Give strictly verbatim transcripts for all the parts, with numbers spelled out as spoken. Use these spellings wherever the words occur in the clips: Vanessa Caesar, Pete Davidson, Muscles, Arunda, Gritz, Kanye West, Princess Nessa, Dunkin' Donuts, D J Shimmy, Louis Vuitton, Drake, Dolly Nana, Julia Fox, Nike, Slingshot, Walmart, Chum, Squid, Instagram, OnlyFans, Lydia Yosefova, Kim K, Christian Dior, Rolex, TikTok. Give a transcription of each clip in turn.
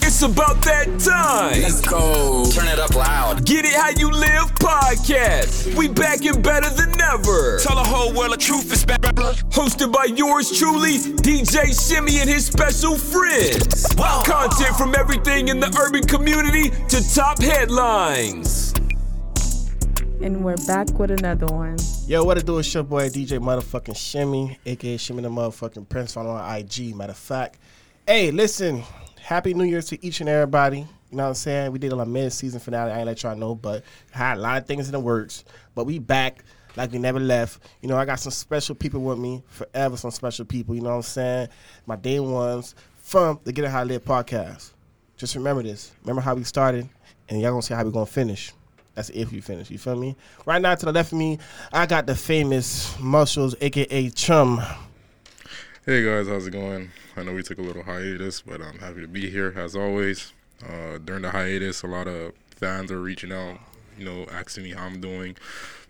It's about that time. Let's go. Turn it up loud. Get It How You Live podcast. We back and better than ever. Tell the whole world the truth is better. Hosted by yours truly, D J Shimmy and his special friends. Whoa. Content from everything in the urban community to top headlines. And we're back with another one. Yo, what it do? It's your boy D J motherfucking Shimmy, a k a. Shimmy the motherfucking Prince. Follow on I G, matter of fact. Hey, listen, happy New Year's to each and everybody. You know what I'm saying? We did a like, mid-season finale. I ain't let y'all know, but I had a lot of things in the works. But we back like we never left. You know, I got some special people with me, forever some special people. You know what I'm saying? My day ones from the Get It How I Live podcast. Just remember this. Remember how we started, and y'all gonna see how we gonna finish. That's if you finish, you feel me? Right now, to the left of me, I got the famous Muscles, a k a. Chum. Hey, guys, how's it going? I know we took a little hiatus, but I'm happy to be here, as always. Uh, during the hiatus, a lot of fans are reaching out, you know, asking me how I'm doing.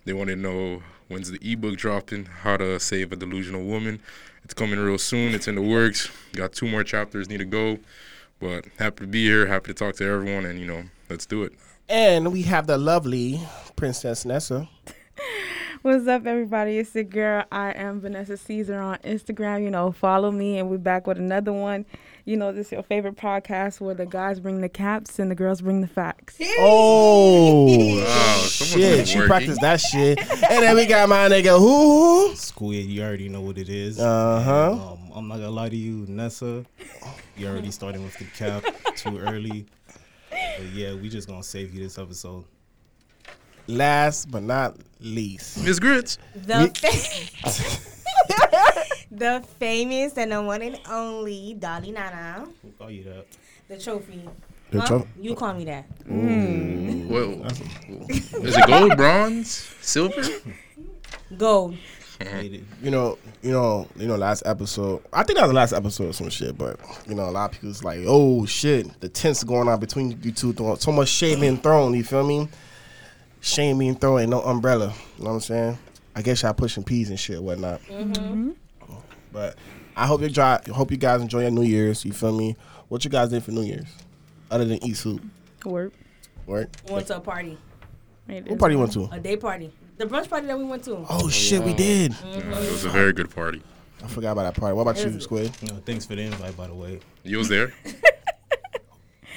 They want to know when's the ebook dropping, How to Save a Delusional Woman. It's coming real soon. It's in the works. Got two more chapters need to go. But happy to be here, happy to talk to everyone, and, you know, let's do it. And we have the lovely Princess Nessa. What's up, everybody? It's your girl. I am Vanessa Caesar on Instagram. You know, follow me, and we're back with another one. You know, this is your favorite podcast where the guys bring the caps and the girls bring the facts. Oh, wow. Shit. She practiced that shit. And then we got my nigga, who? Squid, you already know what it is. Uh-huh. And, um, I'm not going to lie to you, Nessa. You already started with the cap too early. But yeah, we just gonna save you this episode. Last but not least, Miss Gritz. The, fa- the famous and the one and only Dolly Nana. Who call you that? The trophy. The huh? tro- you call me that. Mm. Well, is it gold, bronze, silver? Gold. You know, you know, you know. Last episode, I think that was the last episode or some shit. But you know, a lot of people's like, "Oh shit, the tense going on between you two, throwing so much shade being thrown." You feel me? Shade being thrown, no umbrella. You know what I'm saying? I guess y'all pushing peas and shit, and whatnot. Mm-hmm. But I hope you dry, hope you guys enjoy your New Year's. You feel me? What you guys did for New Year's, other than eat soup? Work. Work. Went to a party. What party you went to? A day party. The brunch party that we went to. Oh, shit, yeah. We did. Mm-hmm. Yeah, it was a very good party. I forgot about that party. What about you, Squid? No, thanks for the invite, by the way. You was there?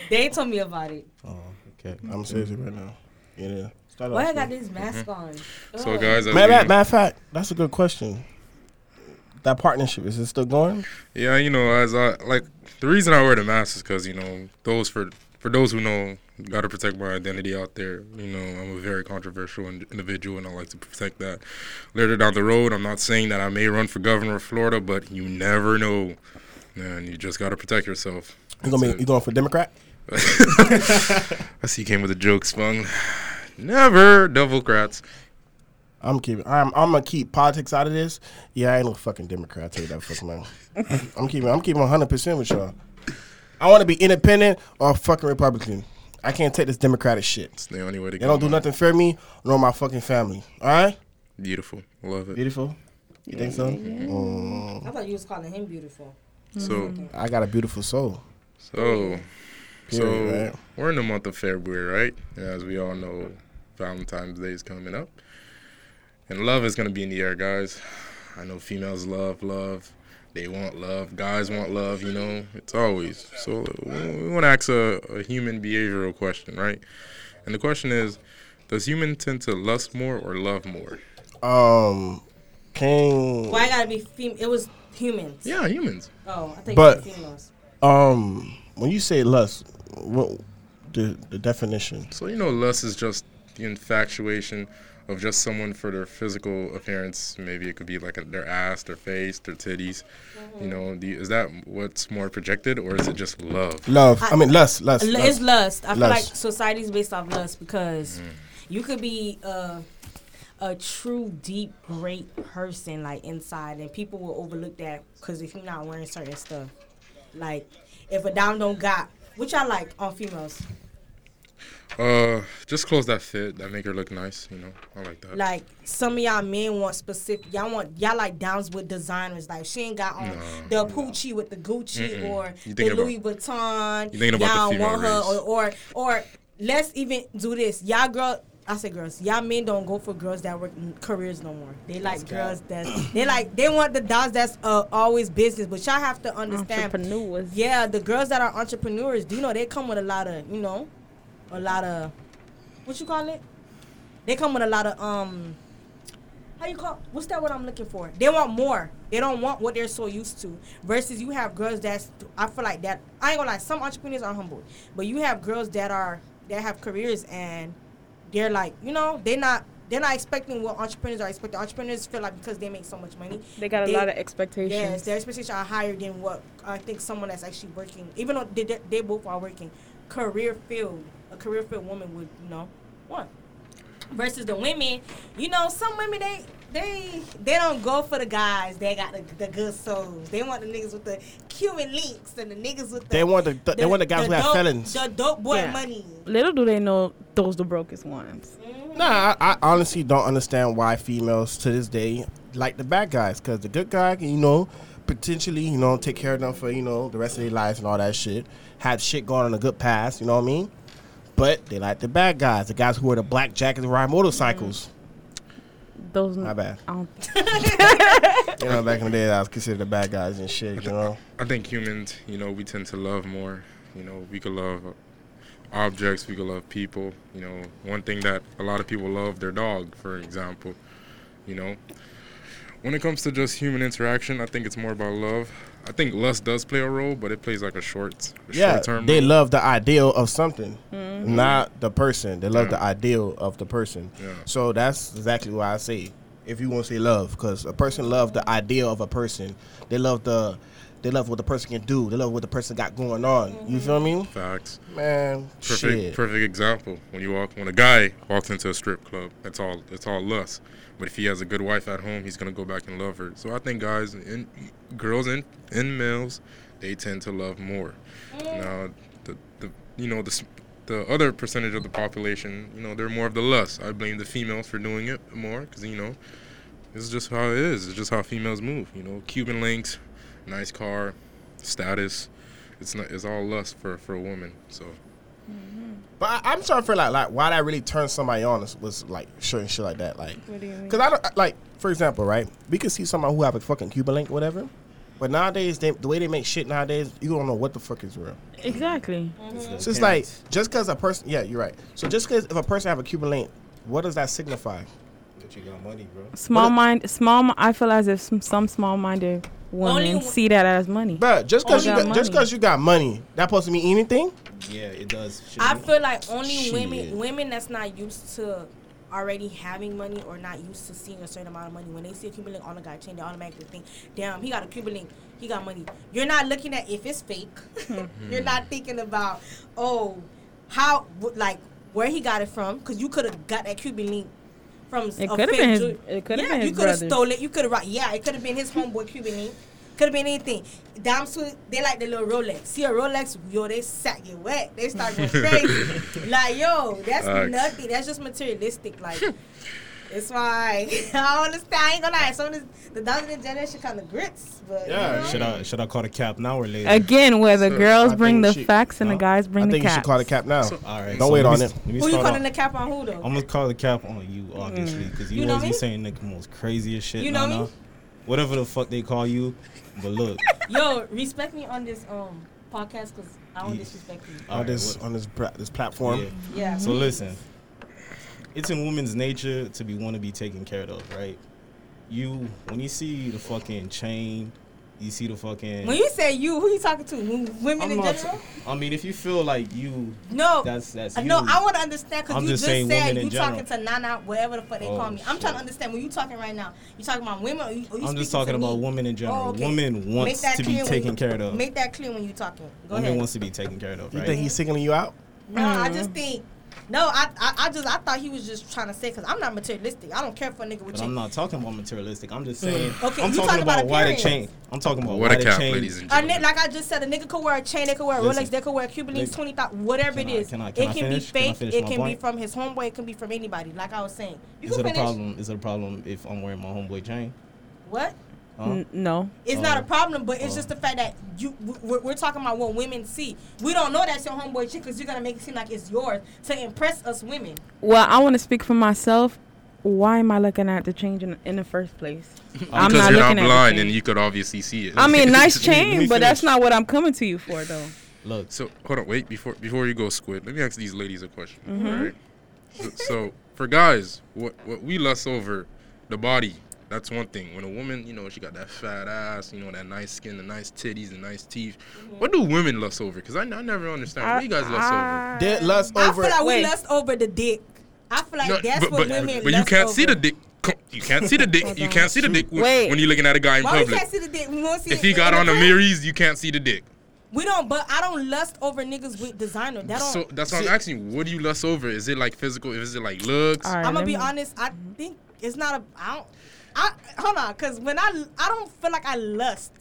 They told me about it. Oh, okay. I'm mm-hmm. serious right now. Yeah. Why well, I got this mask mm-hmm. on? Oh. So, guys, matter of we... fact, that's a good question. That partnership, is it still going? Yeah, you know, as I like, the reason I wear the mask is because, you know, those for for those who know. Got to protect my identity out there. You know, I'm a very controversial ind- individual, and I like to protect that. Later down the road, I'm not saying that I may run for governor of Florida, but you never know. And you just got to protect yourself. You gonna be, you going for Democrat? I see you came with a joke, Spung. Never, Devilcrats. I'm keeping. I'm. I'm gonna keep politics out of this. Yeah, I ain't no fucking Democrat. I tell you that fucking man. I'm keeping. I'm keeping one hundred percent with y'all. I want to be independent or fucking Republican. I can't take this Democratic shit. It's the only way to go. They don't do nothing for me nor my fucking family. All right? Beautiful. Love it. Beautiful? You think so? Mm-hmm. Mm. I thought you was calling him beautiful. So mm-hmm. I got a beautiful soul. So, so Period, right? We're in the month of February, right? And as we all know, Valentine's Day is coming up. And love is going to be in the air, guys. I know females love love. They want love. Guys want love, you know. It's always. So we want to ask a, a human behavioral question, right? And the question is, does human tend to lust more or love more? Um, can... Why gotta be female? It was humans. Yeah, humans. Oh, I think but, it was females. Um, when you say lust, what the, the definition? So, you know, lust is just the infatuation of just someone for their physical appearance. Maybe it could be like a, their ass, their face, their titties. Mm-hmm. You know, the, is that what's more projected, or is it just love? Love. I, I mean, lust, lust. L- lust. It's lust. I lust. feel like society's based off lust because mm. you could be uh, a true, deep, great person, like, inside, and people will overlook that because if you're not wearing certain stuff. Like, if a dime don't got, which I like on females. Uh, just clothes that fit, that make her look nice, you know. I like that. Like, some of y'all men want specific, y'all want, y'all like downs with designers. Like, she ain't got on no, the no. Poochie with the Gucci Mm-mm. or the about, Louis Vuitton. You thinking about y'all the female want her race. Or, or, or let's even do this. Y'all girl, I say girls, y'all men don't go for girls that work careers no more. They like that's girls that, they like, they want the dogs that's uh, always business, but y'all have to understand. Entrepreneurs. Yeah, the girls that are entrepreneurs, do you know, they come with a lot of, you know, a lot of, what you call it? They come with a lot of, um, how you call, what's that word I'm looking for? They want more. They don't want what they're so used to. Versus you have girls that's, I feel like that, I ain't gonna lie, some entrepreneurs are humble. But you have girls that are, that have careers and they're like, you know, they're not, they're not expecting what entrepreneurs are expecting. Entrepreneurs feel like because they make so much money. They got a they, lot of expectations. Yes, their expectations are higher than what I think someone that's actually working, even though they, they both are working, career field. A career field woman would, you know, want. Versus the women, you know, some women they they they don't go for the guys. They got the, the good souls. They want the niggas with the Cuban links and the niggas with the they want the, the, the they want the guys the who dope, have felons. The dope boy yeah. money. Little do they know those the brokest ones. Mm-hmm. Nah, I, I honestly don't understand why females to this day like the bad guys because the good guy, you know. Potentially, you know, take care of them for, you know, the rest of their lives and all that shit. Had shit going on a good past, you know what I mean? But they like the bad guys, the guys who wear the black jackets and ride motorcycles. Those My bad. You know, back in the day, I was considered the bad guys and shit, you know? I think humans, you know, we tend to love more. You know, we could love objects, we could love people. You know, one thing that a lot of people love, their dog, for example, you know? When it comes to just human interaction, I think it's more about love. I think lust does play a role, but it plays like a short, a yeah, short-term they role. Love the ideal of something, mm-hmm. not the person. They love yeah. the ideal of the person. Yeah. So that's exactly why I say, if you want to say love, because a person loves the ideal of a person. They love the, they love what the person can do. They love what the person got going on. Mm-hmm. You feel me? Facts, man. Perfect, shit. Perfect example. When you walk, when a guy walks into a strip club, that's all. It's all lust. But if he has a good wife at home, he's going to go back and love her. So I think guys and girls and, and males, they tend to love more. Now, the, the you know, the the other percentage of the population, you know, they're more of the lust. I blame the females for doing it more because, you know, it's just how it is. It's just how females move, you know. Cuban links, nice car, status. It's not. It's all lust for, for a woman, so. Mm-hmm. But I, I'm trying to feel like, like why that really turned somebody on was, was like shit and shit like that, like because I don't like for example, right? We can see someone who have a fucking Cuban link, or whatever. But nowadays, they, the way they make shit nowadays, you don't know what the fuck is real. Exactly. Mm-hmm. So it's like just because a person, yeah, you're right. So just because if a person have a Cuban link, what does that signify? That you got money, bro. Small what mind, it, small. I feel as if some, some small-minded women see that as money. Bro, just because you got, just because you got money, that supposed to mean anything? Yeah, it does. Shit. I feel like only Shit. women women that's not used to already having money or not used to seeing a certain amount of money, when they see a Cuban link on a guy chain, they automatically think, damn, he got a Cuban link, he got money. You're not looking at if it's fake. Mm-hmm. You're not thinking about, oh, how, like, where he got it from, because you could have got that Cuban link from it a fake been ju- his, It could have yeah, been his you could have stole it. You could have, yeah, it could have been his homeboy Cuban link. Could have been anything. Damn, so they like the little Rolex. See a Rolex, yo, they sack you wet. They start going crazy. Like, yo, that's Ux. nothing. That's just materialistic. Like, it's why I don't understand. I ain't gonna lie. Some of the dominant generation kind of grits. But yeah, you know? should I should I call the cap now or later? Again, where the so, girls I bring the she, facts and no? the guys bring the cap. I think you should call the cap now. So, all right, don't so wait on me, it. Who you calling off. the cap on? Who though? I'm gonna call the cap on you, obviously, because mm. you, you always be saying the most craziest shit. You know me? Whatever the fuck they call you. But look, yo, respect me on this um podcast because I don't yeah. disrespect you. On right, this what? on this pra- this platform. Yeah. yeah. So listen, it's in women's nature to be want to be taken care of, right? You when you see the fucking chain, you see the fucking. When you say you, who you talking to? Women I'm in general. T- I mean, if you feel like you. No. That's that's. You. No, I want to understand because you just, just said you general. talking to Nana, whatever the fuck they oh, call me. I'm shit. trying to understand when you talking right now. You talking about women? Or you, or you I'm just talking about me? women in general. Oh, okay. Women wants to be taken you, care of. Make that clear when you talking. Go women ahead. Women wants to be taken care of. Right? You think he's singling you out? No, mm-hmm. I just think No, I, I I just I thought he was just trying to say, because I'm not materialistic. I don't care for a nigga with but you. I'm not talking about materialistic. I'm just saying. Mm. Okay, I'm you talking, talking about, about why the chain. I'm talking about what why a cap, chain. Ladies and gentlemen. A, like I just said, a nigga could wear a chain. They could wear a Rolex. They could wear a Cuban Links, twenty thousand, whatever it is. Can I, can I, can it can I be fake. Can it can point? Be from his homeboy. It can be from anybody. Like I was saying. You is it finish. a problem? Is it a problem if I'm wearing my homeboy chain? What? Huh? N- no, it's uh, not a problem, but it's uh, just the fact that you we're, we're talking about what women see. We don't know that's your homeboy chick because you're gonna make it seem like it's yours to impress us women. Well, I want to speak for myself. Why am I looking at the change in, in the first place? Um, I'm because not you're looking not blind and you could obviously see it. I mean, nice chain, but that's not what I'm coming to you for, though. Look, so hold on, wait before before you go, Squid. Let me ask these ladies a question. Mm-hmm. All right. So, so for guys, what what we lust over the body. That's one thing. When a woman, you know, she got that fat ass, you know, that nice skin, the nice titties, the nice teeth. Mm-hmm. What do women lust over? Because I, I never understand. I, what do you guys lust I, over? They lust over. I feel like Wait. we lust over the dick. I feel like no, that's but, what but, women But lust you can't over. see the dick. You can't see the dick. You can't see the dick when, when you're looking at a guy in Why public. Why you can't see the dick? We won't see if he got on the Miris, you can't see the dick. We don't, but I don't lust over niggas with designer. That don't, so that's why I'm asking you. What do you lust over? Is it like physical? Is it like looks? Right, I'm going to be honest. I think it's not a... I don't... I, hold on, because when I, I don't feel like I lust.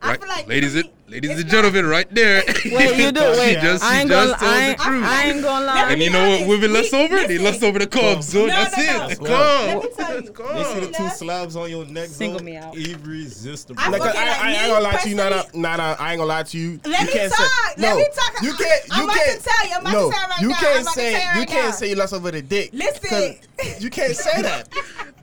I right. feel like... Ladies, it, ladies and gentlemen, not, right there. Wait, you do. Wait, just, I ain't going to lie. I ain't going to lie. And you know what women lust over? Listen. They lust over the cubs. So no, that's no, no. it. That's well, the cubs. That's well, you see the two slabs on your neck, Single me out. Irresistible. I, like, I, I, I ain't going to lie to you, Nana. Nana, I ain't going to lie to you. Let me talk. Let me talk. You can't... I'm about to tell you. I'm about to tell you right now. You can't say you lust over the dick. Listen. You can't say that.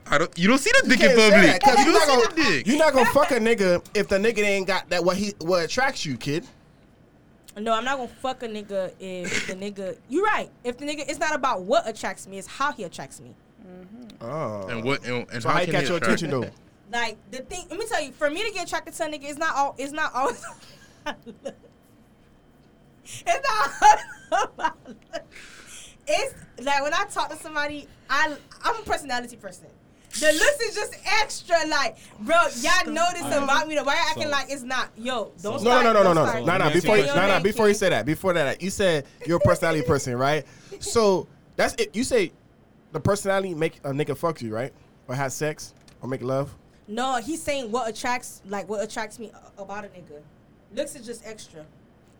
I don't, you don't see the dick in public. You don't see the dick. You're not gonna fuck a nigga if the nigga ain't got that what he what attracts you, kid. No, I'm not gonna fuck a nigga if the nigga. You're right. If the nigga, it's not about what attracts me, it's how he attracts me. Mm-hmm. Oh. And what and, and so how he catch your attract? attention though. Like the thing, let me tell you. For me to get attracted to a nigga, it's not all. It's not always. It's not all about. It's like when I talk to somebody, I I'm a personality person. The looks is just extra, like, bro, y'all know this right. about me. Why y'all acting so, like it's not? Yo, don't so. start. No, no, no, no, no, no, no, no. Before, you, no, no, before you say that, before that, you said you're a personality person, right? So that's it. You say the personality make a nigga fuck you, right? Or have sex or make love? No, he's saying what attracts, like, what attracts me about a nigga. Looks is just extra.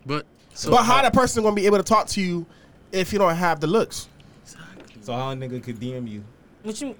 But so but how, how the person gonna be able to talk to you if you don't have the looks? Exactly. So how a nigga could D M you? What you?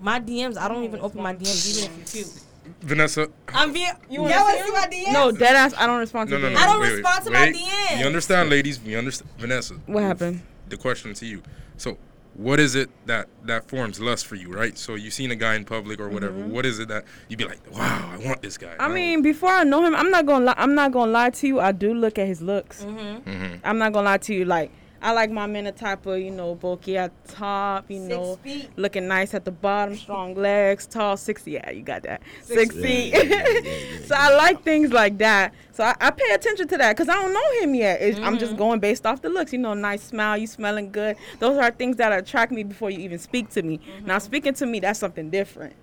My D Ms, I don't even open my D Ms even if you're cute. Vanessa. I'm being, you want to see my D Ms? No, dead ass, I don't respond to no, no, no, D Ms. I don't wait, respond wait, to wait. my D Ms. You understand, ladies. We understand. Vanessa. What happened? The question to you. So what is it that, that forms lust for you, right? So you've seen a guy in public or whatever. Mm-hmm. What is it that you'd be like, wow, I want this guy. I no. mean, before I know him, I'm not going li- I'm not gonna lie to you. I do look at his looks. Mm-hmm. Mm-hmm. I'm not going to lie to you, like. I like my men a type of, you know, bulky at top, you six know, feet. Looking nice at the bottom, strong legs, tall, six yeah, you got that, six, six feet. Yeah, yeah, yeah, yeah, so yeah. I like things like that. So I, I pay attention to that because I don't know him yet. Mm-hmm. I'm just going based off the looks, you know, nice smile, you smelling good. Those are things that attract me before you even speak to me. Mm-hmm. Now, speaking to me, that's something different.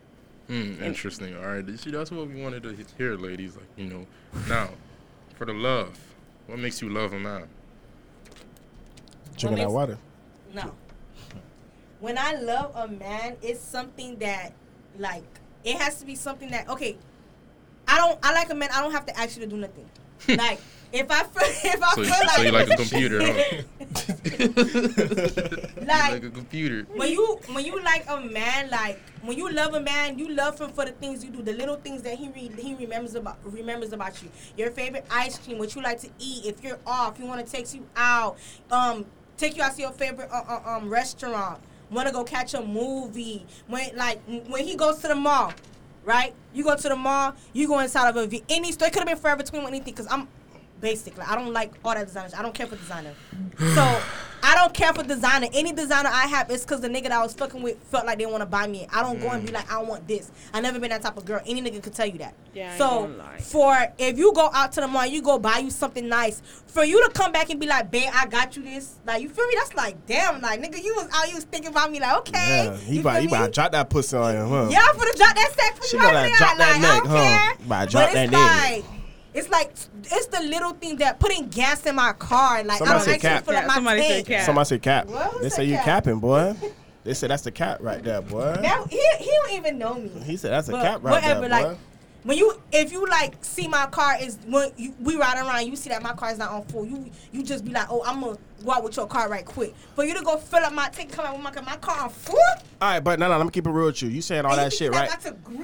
Mm, interesting. All right. You see, that's what we wanted to hear, ladies. Like, you know, now, for the love, what makes you love a man? Drinking that water. No. When I love a man, it's something that, like, it has to be something that, okay, I don't, I like a man, I don't have to ask you to do nothing. Like, if I feel, if I so feel you, like. So you like a computer, huh? Like, like a computer. When you, when you like a man, like, when you love a man, you love him for the things you do, the little things that he re- he remembers about remembers about you. Your favorite ice cream, what you like to eat, if you're off, you want to take you out, um, take you out to your favorite uh, uh, um restaurant. Want to go catch a movie. When like when he goes to the mall, right? You go to the mall. You go inside of a v- any store. It could have been Forever twenty-one, anything. Cause I'm basically I don't like all that designer. I don't care for designer. So I don't care for designer. Any designer I have is cause the nigga that I was fucking with felt like they want to buy me it. I don't mm. go and be like I want this. I never been that type of girl. Any nigga could tell you that. Yeah, so for if you go out to the mall, you go buy you something nice. For you to come back and be like, babe, I got you this. Like you feel me? That's like damn. Like nigga, you was out. You was thinking about me. Like okay. Yeah, he about he about to drop that pussy on him. Huh? Yeah, for the drop that sex. She about to drop that neck. Huh? About to drop that neck. It's like, it's the little thing that putting gas in my car. Like, somebody I don't actually feel like my somebody tank. Said cap. Somebody said cap. What? They say you cap? capping, boy. They said that's the cap right there, boy. Now, he, he don't even know me. He said that's but a cap right whatever, there, boy. Like, when you, if you like see my car is when you, we ride around, you see that my car is not on full. You you just be like, oh, I'm gonna go out with your car right quick. For you to go fill up my tank, come out with my car, my car on full. All right, but no, no, let me keep it real with you. You saying all and that shit, right?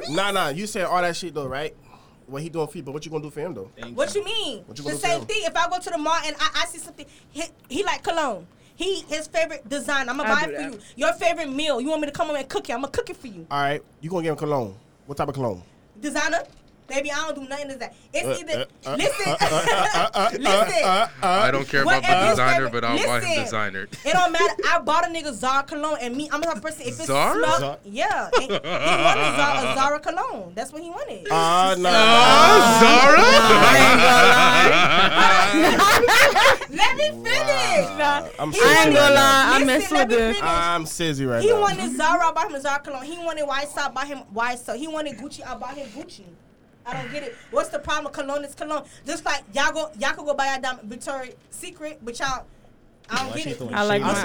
No, no, you saying all that shit though, right? What he doing for you, but what you gonna do for him though? What you mean? What you the same thing. If I go to the mall and I, I see something, he, he like cologne. He his favorite design. I'm gonna buy it for you. Your favorite meal. You want me to come home and cook it? I'm gonna cook it for you. All right, you gonna give him cologne? What type of cologne? Designer, baby, I don't do nothing to that. It's uh, either uh, uh, listen, uh, uh, uh, uh, listen. Uh, uh, uh, I don't care about the designer, but I'll listen, buy him designer. It don't matter. I bought a nigga Zara cologne, and me, I'm a person. If it's Zara, slug, yeah, and he wanted Zara, a Zara cologne. That's what he wanted. Ah, uh, no, uh, Zara. Let me finish. Wow. I'm I ain't gonna lie. I messed with him. I'm sizzy right he now. He wanted Zara. I bought him a Zara cologne. He wanted White I bought him White Sox. He wanted Gucci. I bought him Gucci. I don't get it. What's the problem? Cologne is cologne. Just like y'all go, y'all could go buy a diamond Victoria's Secret, but y'all, I don't oh, get it. I like my, I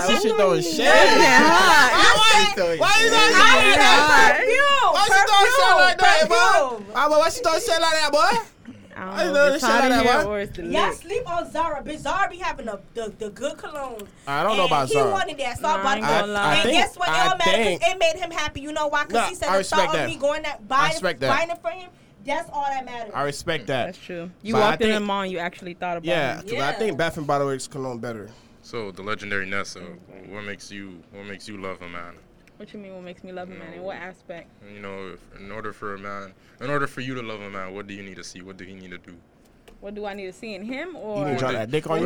see she throwing shit. Why you throwing shit like that? Why she throwing shit like that, boy? Why she throwing shit like that, boy? I don't know. It's hot in here or it's the lick. Y'all sleep on Zara. But Zara be having a, the, the good colognes. I don't and know about Zara. He wanted that. So I bought it. And think, guess what? It all mattered because it made him happy. You know why? Because nah, he said the thought that. of me going that, buying, buying it for him, that's all that matters. I respect that. That's true. You but walked think, in the mall and you actually thought about yeah, it. Yeah, because I think Bath and Body Works cologne better. So, the legendary Nessa, what makes you, what makes you love a man? What you mean? What makes me love a man? In what aspect? You know, if, in order for a man, in order for you to love a man, what do you need to see? What do he need to do? What do I need to see in him, or what do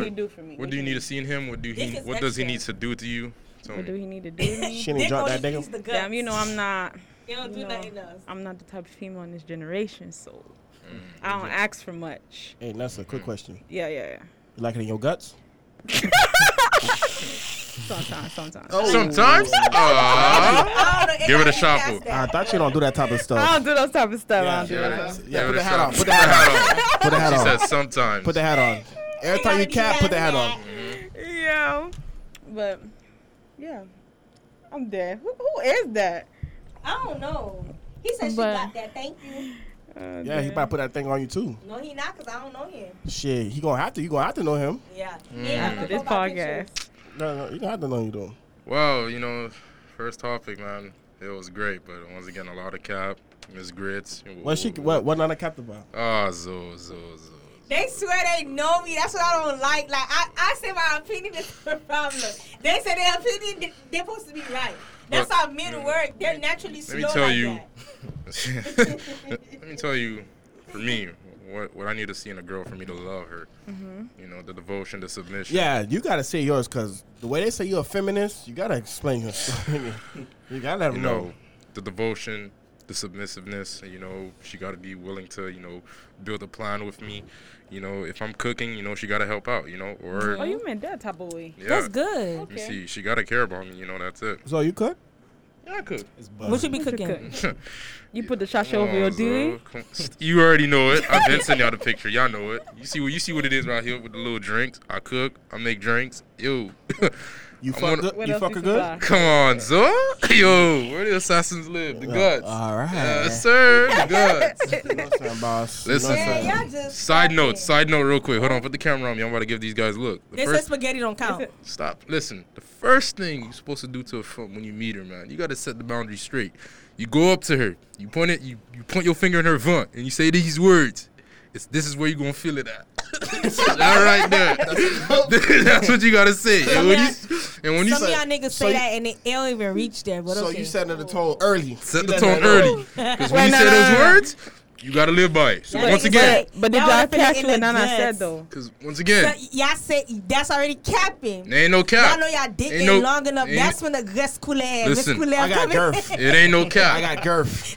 he do for me? What do you need to see in him? What do he? What does he need to do to you? Tell what me. do he need to do to me? She didn't drop that dick. Damn, you know I'm not. You don't do nothing else. I'm not the type of female in this generation, so mm, I don't okay. ask for much. Hey, Nessa, quick question. Yeah, yeah, yeah. You like it in your guts? Sometimes, sometimes. Oh. Sometimes? Uh, give it a shuffle. I thought you don't do that type of stuff. I don't do those type of stuff. Yeah, I don't do yeah, that. Yeah, put the hat on. Put the hat on. Put the hat on. She said sometimes. Put the hat on. Every time you cap, put the hat on. Mm-hmm. Yeah. But, yeah. I'm dead. Who, who is that? I don't know. He said she but, got that. Thank you. Uh, yeah, he about to put that thing on you too. No, he not, cause I don't know him. Shit, he gonna have to. You gonna have to know him. Yeah. Mm. yeah After this podcast. No, no, you gonna have to know you though. Well, you know, first topic, man, it was great, but once again, a lot of cap, Miss Gritz. What she? What? What not a cap about? Ah, oh, zo, zo, zo. They swear they know me. That's what I don't like. Like I, I say my opinion is the problem. They say their opinion, they're supposed to be right. That's but, how men work. They're naturally slow. Let me tell like you. Let me tell you, for me, what what I need to see in a girl for me to love her. Mm-hmm. You know, the devotion, the submission. Yeah, you gotta say yours, cause the way they say you're a feminist, you gotta explain yourself. You gotta let them you know, know the devotion, the submissiveness. You know, she gotta be willing to, you know, build a plan with me. You know, if I'm cooking, you know, she gotta help out. You know, or oh, you meant that type of way. Yeah. That's good. Okay. You see, she gotta care about me. You know, that's it. So you cook? Yeah, I cook. What you be cooking? You put the shasha oh, over your dude. You already know it. I've been sending y'all the picture. Y'all know it. You see what you see what it is right here with the little drinks. I cook. I make drinks. Yo. You fuck good? You fuck good? Come on, Zo. Yo, where the assassins live? The guts. All right. Yes, sir. The guts. Listen, boss. Listen. Yeah, side note. Side note real quick. Hold on. Put the camera on me. I'm about to give these guys a look. The they first, said spaghetti don't count. Stop. Listen. The first thing you're supposed to do to a femme when you meet her, man, you got to set the boundary straight. You go up to her. You point it. You, you point your finger in her vent, and you say these words. It's, this is where you're going to feel it at. All right, there. That's, that's what you got to say. And when you, and when you some of y'all niggas so say that, and it, it don't even reach there. But so okay. you set the tone early. Set the tone early. Because when you say those words, you got to live by it. So yeah, once again. But, but did y'all catch what Nana said, though? Because once again. So y'all said that's already capping. There ain't no cap. Y'all know y'all dick ain't, ain't no, long enough. Ain't, that's when the guts cool ass. Listen, cool ass I got girth. It ain't no cap. I got girth.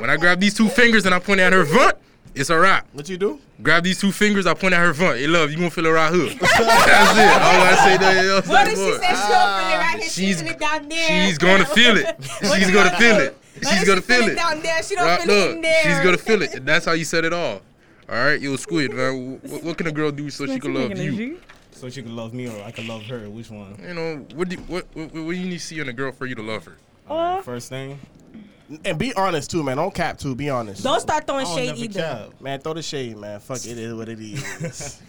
When I grab these two fingers and I point at her front, it's a wrap. What you do? Grab these two fingers. I point at her front. Hey, love, you gonna feel it right here. That's it. All I say that. What did she say? She gonna feel it right here. She's feeling it down there. She's gonna feel it. She's gonna feel it. She's gonna feel it down there. She don't feel it in there. She's gonna feel it. That's how you said it all. All right, yo, Squid, man, what, what can a girl do so she can love you? So she can love me or I can love her? Which one? You know, what do you, what, what, what do you need to see in a girl for you to love her? Uh, First thing. And be honest, too, man. Don't cap, too. Be honest. Don't start throwing shade either. Cap. Man, throw the shade, man. Fuck it. It is what it is.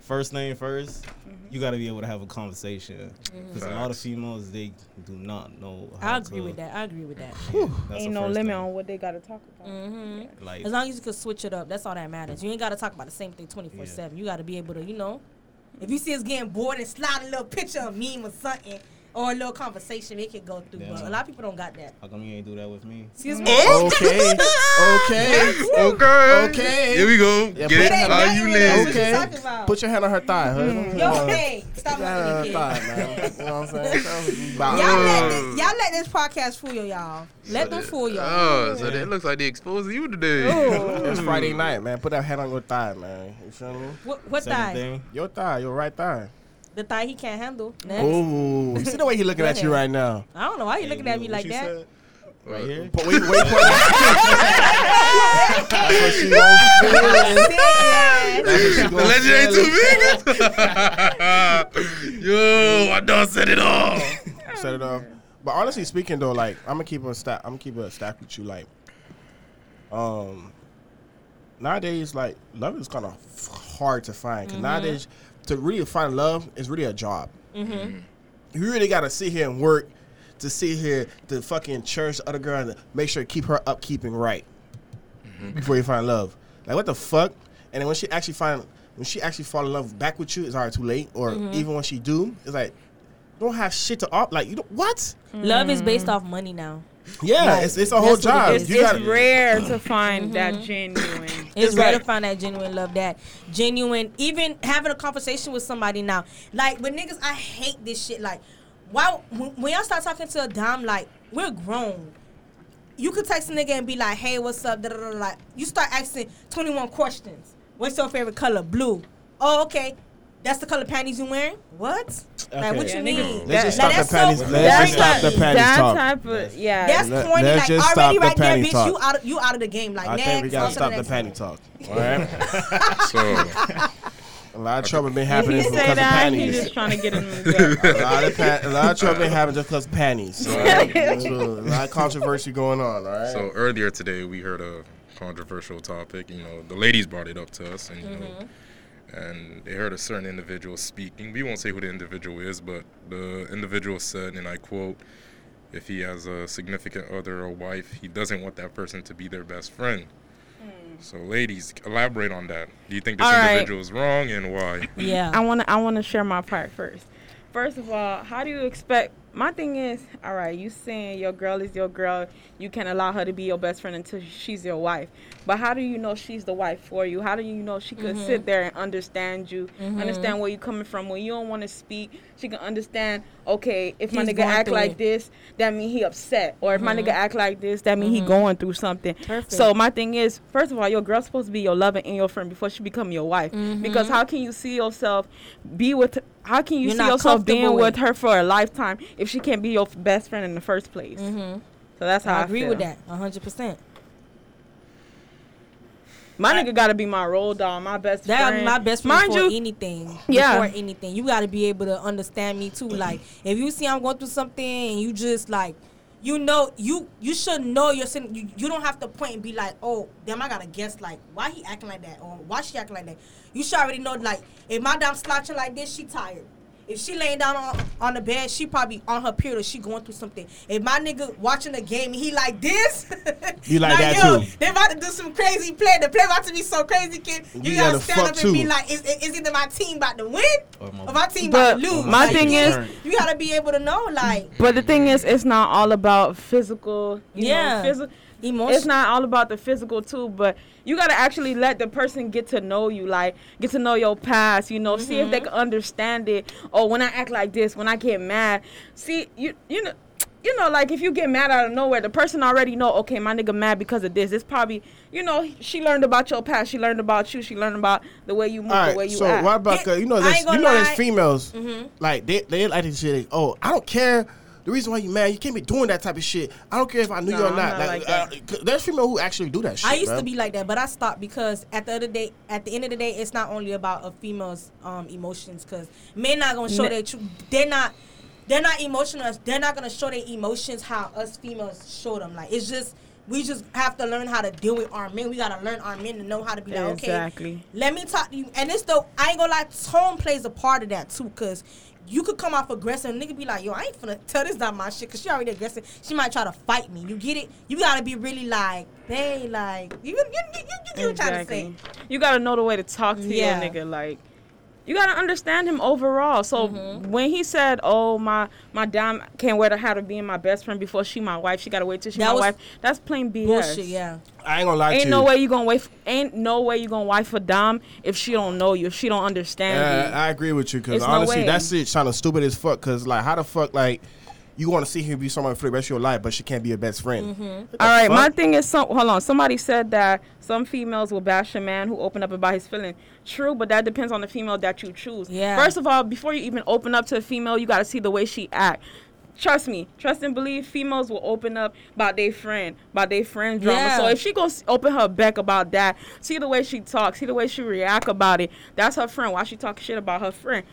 First thing first, you got to be able to have a conversation. Because mm-hmm. a lot of females, they do not know how I agree to, with that. I agree with that. Yeah, ain't no limit thing. On what they got to talk about. Mm-hmm. Yeah. Like, as long as you can switch it up, that's all that matters. You ain't got to talk about the same thing twenty-four seven. Yeah. You got to be able to, you know, if you see us getting bored and slide a little picture of meme or something, or a little conversation, it could go through. Yeah. But a lot of people don't got that. How come you ain't do that with me? Excuse me? Okay. Okay. Okay. Okay. Here we go. Yeah, get it how you live. Okay. Put your hand on her thigh. Huh? Mm. Yo, hey. Stop looking at it. You know what I'm saying? Y'all, let this, y'all let this podcast fool you, y'all. Let so them that, fool you. Oh, so yeah. That looks like they exposed you today. It's Friday night, man. Put that hand on your thigh, man. You feel me? What, what thigh? Thing. Your thigh. Your right thigh. The thigh he can't handle. Next. Ooh. You see the way he looking at you right now. I don't know why he hey, looking at me like that. Said? Right here. Wait, wait, wait. That's what she wants. The legend ain't too big. Yo, I done said it all. Said it all. But honestly speaking, though, like I'm gonna keep a stack. I'm gonna keep a stack with you. Like, um, nowadays, like love is kind of hard to find. Cause mm-hmm. nowadays. To really find love is really a job. Mm-hmm. You really gotta sit here and work to sit here to fucking cherish the other girl and make sure to keep her upkeeping right mm-hmm. before you find love. Like what the fuck? And then when she actually find when she actually fall in love back with you, it's already too late. Or mm-hmm. even when she do, it's like you don't have shit to op. Like you don't what? Mm-hmm. Love is based off money now. Yeah, like, it's it's a whole job. It is. You it's gotta, rare to find mm-hmm. that genuine. It's rare right. to find that genuine love, that genuine. Even having a conversation with somebody now, like with niggas, I hate this shit. Like, why when y'all start talking to a dom, like we're grown. You could text a nigga and be like, "Hey, what's up?" Da, da, da, da. Like, you start asking twenty-one questions. What's your favorite color? Blue. Oh, okay. That's the color panties you wearing? What? Okay. Like, what you yeah, mean? Let's just stop the panties. Let's just stop the panties talk. That type of, yeah. That's corny. Like, already right there, bitch, you out, of, you out of the game. Like, I next, think we got to stop the, the panty talk. All right? So, a lot of trouble been happening from because of panties. He's just trying to get in the a, lot of pa- a lot of trouble been happening just because of panties. All right? A lot of controversy going on, all right? So, earlier today, we heard a controversial topic. You know, the ladies brought it up to us, and, you know, and they heard a certain individual speaking. We won't say who the individual is, but the individual said, and I quote, if he has a significant other or wife, he doesn't want that person to be their best friend. Mm. So ladies, elaborate on that. Do you think this all individual right. is wrong and why? Yeah, I want to I want to share my part first. First of all, how do you expect, my thing is, all right, you saying your girl is your girl. You can allow her to be your best friend until she's your wife. But how do you know she's the wife for you? How do you know she could mm-hmm. sit there and understand you, mm-hmm. understand where you're coming from? When you don't want to speak, she can understand, okay, if he's my nigga act like it. This, that means he upset. Or mm-hmm. if my nigga act like this, that means mm-hmm. he going through something. Perfect. So my thing is, first of all, your girl's supposed to be your lover and your friend before she become your wife. Mm-hmm. Because how can you see yourself be with, how can you You're see yourself being with her for a lifetime if she can't be your best friend in the first place? Mm-hmm. So that's how I, I agree feel. With that, one hundred percent. My I, nigga got to be my role doll, my best that friend. That my best friend before anything. Yeah. Before anything. You got to be able to understand me, too. Like, if you see I'm going through something and you just, like, you know, you you should know you're sitting. You, you don't have to point and be like, oh, damn, I got to guess, like, why he acting like that or why she acting like that. You should already know, like, if my dom slouching like this, she tired. If she laying down on, on the bed, she probably on her period or she going through something. If my nigga watching the game and he like this, you like, like that yo, too. They about to do some crazy play. The play about to be so crazy, kid. You, you gotta, gotta stand up and too. Be like, is, is either my team about to win or my, or my team about to lose? My like, thing you is, learn. You gotta be able to know, like. But the thing is, it's not all about physical. You yeah. Know, phys- Emotion. It's not all about the physical too, but you gotta actually let the person get to know you, like get to know your past, you know, mm-hmm. see if they can understand it. Or when I act like this, when I get mad, see you, you know, you know, like if you get mad out of nowhere, the person already know. Okay, my nigga mad because of this. It's probably, you know, she learned about your past, she learned about you, she learned about the way you move, right, the way you so act. So what about it, you know, there's, you know, there's females mm-hmm. like they they like this shit. Like, oh, I don't care the reason why you mad, you can't be doing that type of shit. I don't care if I knew no, you or not. not like, like uh, there's female who actually do that shit. I used bro. to be like that, but I stopped because at the other day, at the end of the day, it's not only about a female's um, emotions, because men not gonna show no. their truth. They're not. They're not emotional. They're not gonna show their emotions how us females show them. Like it's just. We just have to learn how to deal with our men. We got to learn our men to know how to be like, exactly. okay, let me talk to you. And it's the, I ain't going to lie, tone plays a part of that, too, because you could come off aggressive and nigga be like, yo, I ain't finna tell this not my shit because she already aggressive. She might try to fight me. You get it? You got to be really like, babe, like, you, you, you, you, you, you exactly. trying to say. You got to know the way to talk to yeah. your nigga, like. You gotta understand him overall. So mm-hmm. when he said, "Oh my, my dime can't wait to have to be my best friend before she my wife. She gotta wait till she that my wife." That's plain B S. Bullshit. Yeah. I ain't gonna lie ain't to you. Ain't no way you gonna wait. For, ain't no way you gonna wife for dime if she don't know you, if she don't understand yeah, you. I agree with you because honestly, no that's it. Kind of stupid as fuck. Because like, how the fuck like. You want to see her be someone for the rest of your life, but she can't be your best friend. Mm-hmm. All right, fuck? My thing is, some, hold on. Somebody said that some females will bash a man who opened up about his feelings. True, but that depends on the female that you choose. Yeah. First of all, before you even open up to a female, you got to see the way she act. Trust me, trust and believe, females will open up about their friend, about their friend drama. Yeah. So if she goes open her back about that, see the way she talks, see the way she react about it. That's her friend. Why she talking shit about her friend?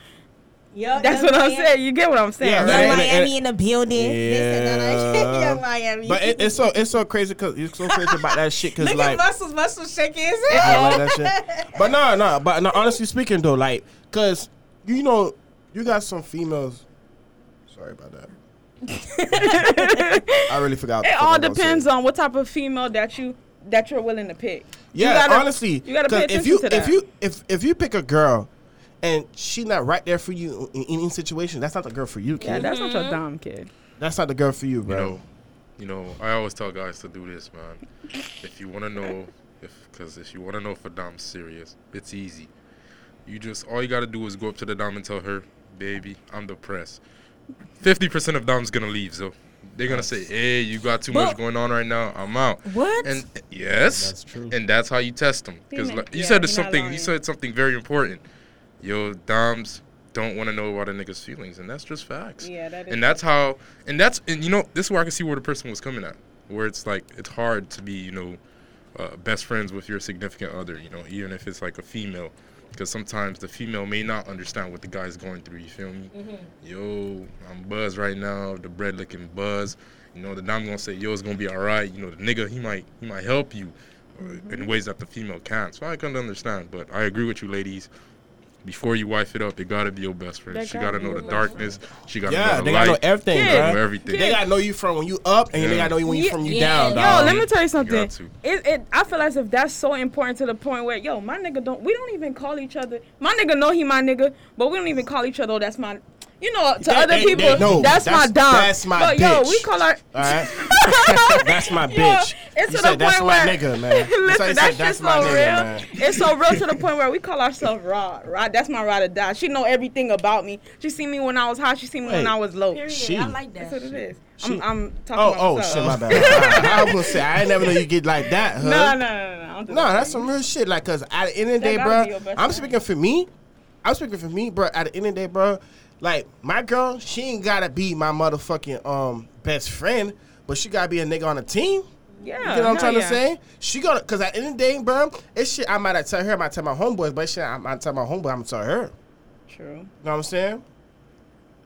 Yo, that's what I'm saying. You get what I'm saying, yeah, right? Young Miami in the building. Yeah. Young Miami. But it, it's so it's so crazy because it's so crazy about that shit. Cause look like, at muscles, muscles shaking his head. Like that shit. But no, no. But no, honestly speaking, though, like, cause you know, you got some females. Sorry about that. I really forgot. It all depends on what type of female that you that you're willing to pick. Yeah, you gotta, honestly, you gotta pay attention if you, to that. If you if if you pick a girl. And she's not right there for you in any situation. That's not the girl for you, kid. Yeah, that's mm-hmm. not your dumb kid. That's not the girl for you, bro. You know, you know I always tell guys to do this, man. If you want to know, if because if you want to know if a dom's serious, it's easy. You just, all you got to do is go up to the dom and tell her, baby, I'm depressed. fifty percent of dom's going to leave, so. They're going to say, hey, you got too but, much going on right now. I'm out. What? And yes. That's true. And that's how you test them. Because like, you yeah, said something. You said something very important. Yo, doms don't want to know about a nigga's feelings, and that's just facts. Yeah, that is. And that's how, and that's, and you know, this is where I can see where the person was coming at, where it's like, it's hard to be, you know, uh, best friends with your significant other, you know, even if it's like a female, because sometimes the female may not understand what the guy's going through, you feel me? Mm-hmm. Yo, I'm buzzed right now, the bread looking buzzed, you know, the dom gonna say, yo, it's gonna be all right, you know, the nigga, he might, he might help you mm-hmm. in ways that the female can't, so I couldn't understand, but I agree with you ladies. Before you wife it up, it gotta be your best friend. They she gotta, gotta know the darkness. Friend. She gotta yeah, know the light. Yeah, they gotta know everything, yeah. bro. Everything. They gotta know you from when you up, and yeah. they gotta know you when you yeah. from you yeah. down, dog. Yo, let me tell you something. You it, it, I feel as if that's so important to the point where, yo, my nigga don't. We don't even call each other. My nigga know he my nigga, but we don't even call each other. Oh, that's my. You know, to they, other they, people, they know, that's, that's my dom. That's my but, bitch. Yo, we call our. All right. That's my bitch. Yo, it's you to said, the that's point my where, nigga, man. Listen, that's just so real. Nigga, man. It's so real to the point where we call ourselves Rod. Rod, that's my Rod or Die. She know everything about me. She seen me when I was high. She seen me Wait, when I was low. Period. She, I like that. That's what it is. She, I'm, I'm talking oh, about Oh, myself. Shit, my bad. I, I was going to say, I ain't never know you get like that, huh? No, no, no, no. No, that's some real shit. Like, because at the end of the day, bro, I'm speaking for me. I'm speaking for me, bro. At the end of the day, bro. Like, my girl, she ain't gotta be my motherfucking um best friend, but she gotta be a nigga on a team. Yeah. You know what I'm trying yeah. to say? She gonna, cause at the end of the day, bro, it's shit I might have tell her, I might tell my homeboys, but shit I might tell my homeboy, I'm gonna tell her. True. You know what I'm saying?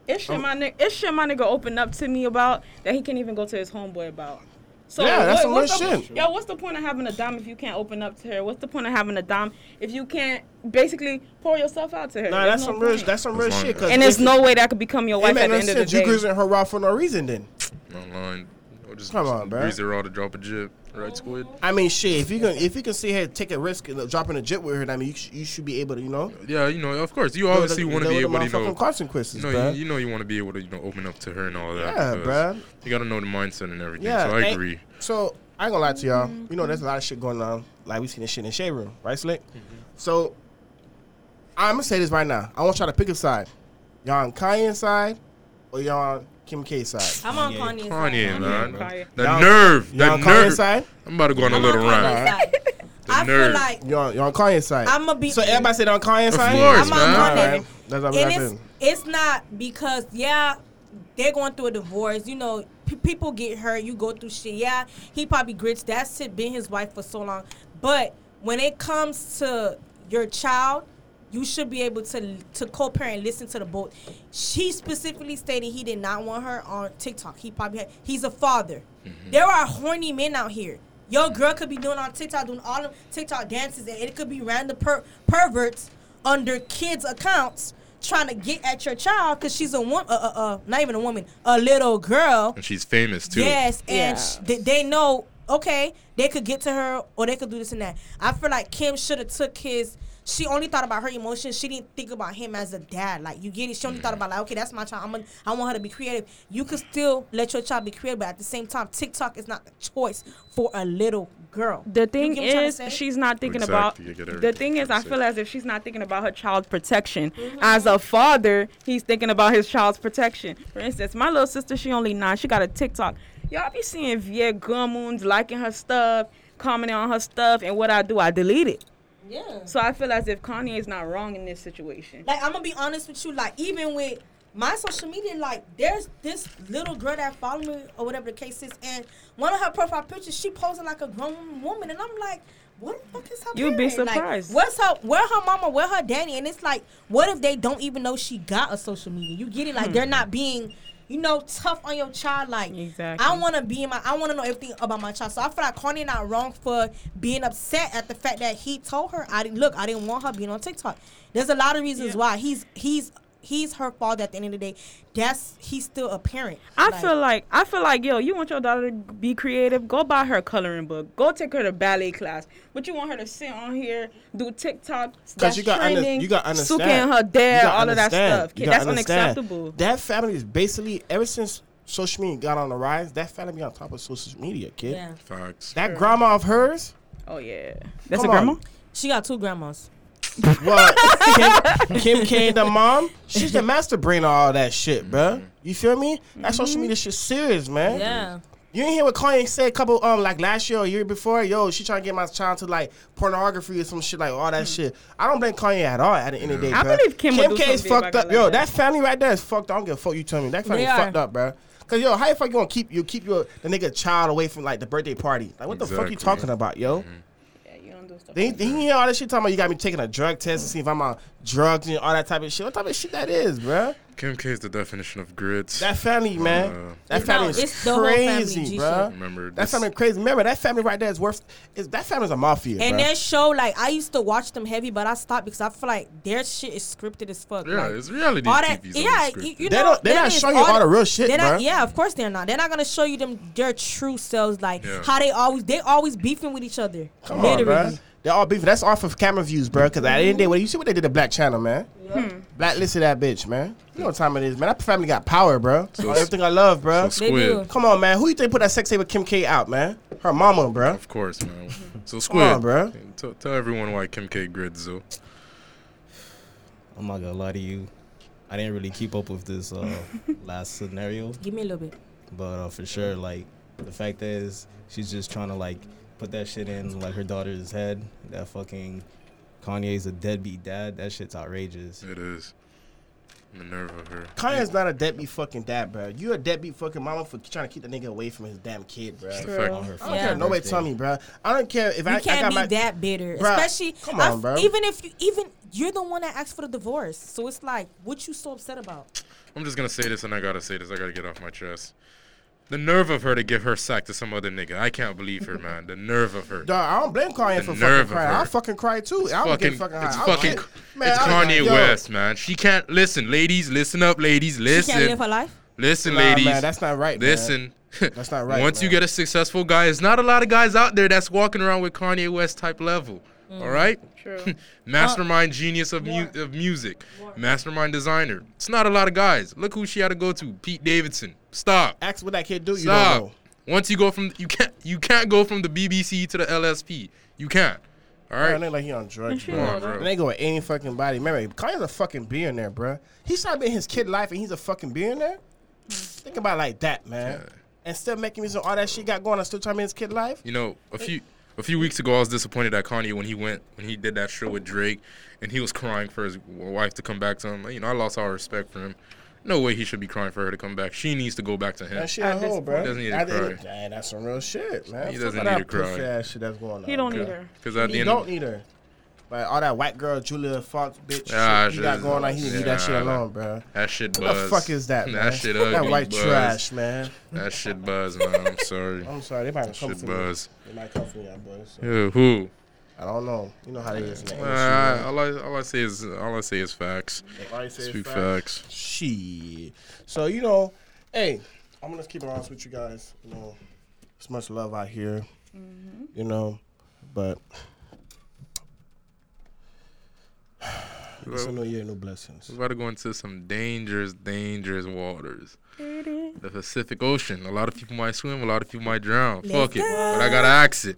It's shit um, my nigga, it's shit my nigga opened up to me about that he can't even go to his homeboy about. So yeah, that's what, some real shit. Yo, what's the point of having a dom if you can't open up to her? What's the point of having a dom if you can't basically pour yourself out to her? Nah, that's, no some real, that's some real that's shit. And there's no way that could become your wife at the end of the day. You greasing her raw for no reason then. Not lying. Or just, Come just on, bro. Grease her raw to drop a jib. Right, Squid? I mean, shit, if you can if you can see her take a risk of dropping a jib with her, I mean, you, sh- you should be able to, you know? Yeah, you know, of course. You obviously you know, want to be able to, you know, consequences, you, know you, you know you want to be able to, you know, open up to her and all that. Yeah, bro. You got to know the mindset and everything, yeah, so I agree. So, I ain't going to lie to y'all. Mm-hmm. You know, there's a lot of shit going on. Like, we seen this shit in the Shade Room, right, Slick? Mm-hmm. So, I'm going to say this right now. I want y'all to pick a side. Y'all on Kanye's side or y'all on... Kim K side. I'm on yeah. Kanye's side. Kanye, man. Kanye. The y'all, nerve. The y'all nerve. Kanye's side? I'm about to go on I'm a little on run. Side. The I nerve. Feel like you're, you're on Kanye's side. I'm gonna be. So everybody said on Kanye's side. Of course, I'm man. On Kanye. Right. That's what I'm saying. It's not because yeah, they're going through a divorce. You know, p- people get hurt. You go through shit. Yeah, he probably Grits. That's it. Been his wife for so long. But when it comes to your child, you should be able to to co-parent, listen to the both. She specifically stated he did not want her on TikTok. He probably had, he's a father. Mm-hmm. There are horny men out here. Your girl could be doing on TikTok, doing all them TikTok dances, and it could be random per- perverts under kids' accounts trying to get at your child because she's a woman, uh, uh, uh, not even a woman, a little girl. And she's famous, too. Yes, and yeah. sh- they, they know, okay, they could get to her or they could do this and that. I feel like Kim should have took his... She only thought about her emotions. She didn't think about him as a dad. Like, you get it? She only thought about, like, okay, that's my child. I'm gonna, I want her to be creative. You could still let your child be creative, but at the same time, TikTok is not a choice for a little girl. The thing is, she's not thinking exactly. about... The thing is, I feel as if she's not thinking about her child's protection. Mm-hmm. As a father, he's thinking about his child's protection. For instance, my little sister, she only nine. She got a TikTok. Y'all be seeing Viet Gummoons liking her stuff, commenting on her stuff, and what I do, I delete it. Yeah. So I feel as if Kanye is not wrong in this situation. Like, I'm going to be honest with you. Like, even with my social media, like, there's this little girl that follows me or whatever the case is. And one of her profile pictures, she posing like a grown woman. And I'm like, what the fuck is her You'd parent? Be surprised. Like, what's her, where her mama, where her daddy? And it's like, what if they don't even know she got a social media? You get it? Like, hmm. they're not being... You know, tough on your child. Like, exactly. I want to be in my, I want to know everything about my child. So I feel like Kanye not wrong for being upset at the fact that he told her, I didn't look, I didn't want her being on TikTok. There's a lot of reasons yeah. why he's he's he's her father. At the end of the day, that's he's still a parent. I like, feel like I feel like yo, you want your daughter to be creative? Go buy her a coloring book. Go take her to ballet class. But you want her to sit on here do TikTok? Because you got trending, under, you got understand. Suki and her dad, all understand. Of that stuff. That's understand. Unacceptable. That family is basically ever since social media got on the rise. That family be on top of social media, kid. Yeah. Facts. That sure. grandma of hers. Oh yeah, that's Come a grandma. On. She got two grandmas. What? Kim, Kim K, the mom, she's the master brain of all that shit, bro. You feel me? That mm-hmm. social media shit serious, man. Yeah. You ain't hear what Kanye said a couple, um, like last year or year before? Yo, she trying to get my child to like pornography or some shit, like all that mm. shit. I don't blame Kanye at all at the end of the day, I bro. believe Kim Kim K is fucked up. Like yo, that. that family right there is fucked up. I don't give a fuck you tell me. That family fucked up, bro. Because, yo, how the fuck you going to keep, you keep your the nigga child away from like the birthday party? Like, what exactly. the fuck you talking about, yo? Mm-hmm. They, they hear all that shit talking about you got me taking a drug test to see if I'm on drugs and all that type of shit. What type of shit that is, bruh? Kim K is the definition of grits. That family, man. Uh, that family is it's crazy, bro. Remember that family crazy. Remember that family right there is worth. Is that family's a mafia? And that show, like I used to watch them heavy, but I stopped because I feel like their shit is scripted as fuck. Yeah, like, it's reality. All that, T V's yeah, you, you know, they don't, they're not showing you all the real shit, bro. Yeah, of course they're not. They're not gonna show you them their true selves, like yeah. how they always they always beefing with each other. Come literally. on, bro. They're all beefing. That's off of camera views, bro. Because at the end of the day, well, you see what they did to Black Channel, man. Yeah. Hmm. Blacklisted that bitch, man. You know what time it is, man. That family got power, bro. So everything I love, bro. So Squid. Come on, man. Who you think put that sex tape with Kim K out, man? Her mama, bro. Of course, man. So Squid. Come on, bro. T- tell everyone why Kim K grids, though. I'm not going to lie to you. I didn't really keep up with this uh, last scenario. Give me a little bit. But uh, for sure, like, the fact is she's just trying to, like, put that shit in like her daughter's head. That fucking Kanye's a deadbeat dad. That shit's outrageous. It is. Minerva her. Kanye's not a deadbeat fucking dad, bro. You a deadbeat fucking mama for trying to keep the nigga away from his damn kid, bro. Sure. On her I don't yeah. care. Nobody tell me, bro. I don't care if you I, I got my. You can't be that bitter, bro, especially come on, bro. Even if you even you're the one that asked for the divorce, so it's like, what you so upset about? I'm just gonna say this, and I gotta say this. I gotta get off my chest. The nerve of her to give her sack to some other nigga. I can't believe her, man. The nerve of her. Dog, I don't blame Kanye the for fucking crying. I'll fucking cry, too. I don't get fucking high. It's, fucking, man, it's Kanye like, West, man. She can't... Listen, ladies. Listen up, ladies. Listen. She can't live her life? Listen, nah, ladies. Man, that's not right, Listen. Man. That's not right, Once man. you get a successful guy, there's not a lot of guys out there that's walking around with Kanye West type level. Mm, all right? True. Mastermind uh, genius of, mu- of music. More. Mastermind designer. It's not a lot of guys. Look who she had to go to. Pete Davidson. Stop. Ask what that kid do. You Stop. Don't know. Once you go from you can't you can't go from the B B C to the L S P. You can't. All right. Bro, like he on drugs, bro. On, bro. And they go with any fucking body. Remember, Kanye's a fucking billionaire, bro. He's trying to be in his kid life, and he's a fucking billionaire. Think about it like that, man. Yeah. And still making music, all that shit got going. I still trying to be in his kid life. You know, a few. A few weeks ago, I was disappointed at Kanye when he went, when he did that show with Drake, and he was crying for his wife to come back to him. You know, I lost all respect for him. No way he should be crying for her to come back. She needs to go back to him. That shit at home, bro. He doesn't need to cry. Dang, that's some real shit, man. He doesn't need to cry. That shit that's going on. He don't need her. Because at the end, he don't need her. But all that white girl, Julia Fox, bitch, nah, shit, you got going on. He need to leave that shit alone, bro. That shit buzz. What the fuck is that, man? That shit ugly. That white buzz. Trash, man. That shit buzz, man. I'm sorry. I'm sorry. They might that come for buzz. me. They might come for me, that buzz. So. Yeah, who? I don't know. You know how they is. Uh, uh, all, I, all I say is all I say is facts. All I say Speak is facts. facts. Shit. So, you know, hey, I'm going to keep it honest with you guys. You know, there's much love out here, mm-hmm. you know, but... It's a new year, new blessings. We're about to go into some dangerous, dangerous waters. The Pacific Ocean. A lot of people might swim, a lot of people might drown. Let's Fuck go. it. But I gotta axe it.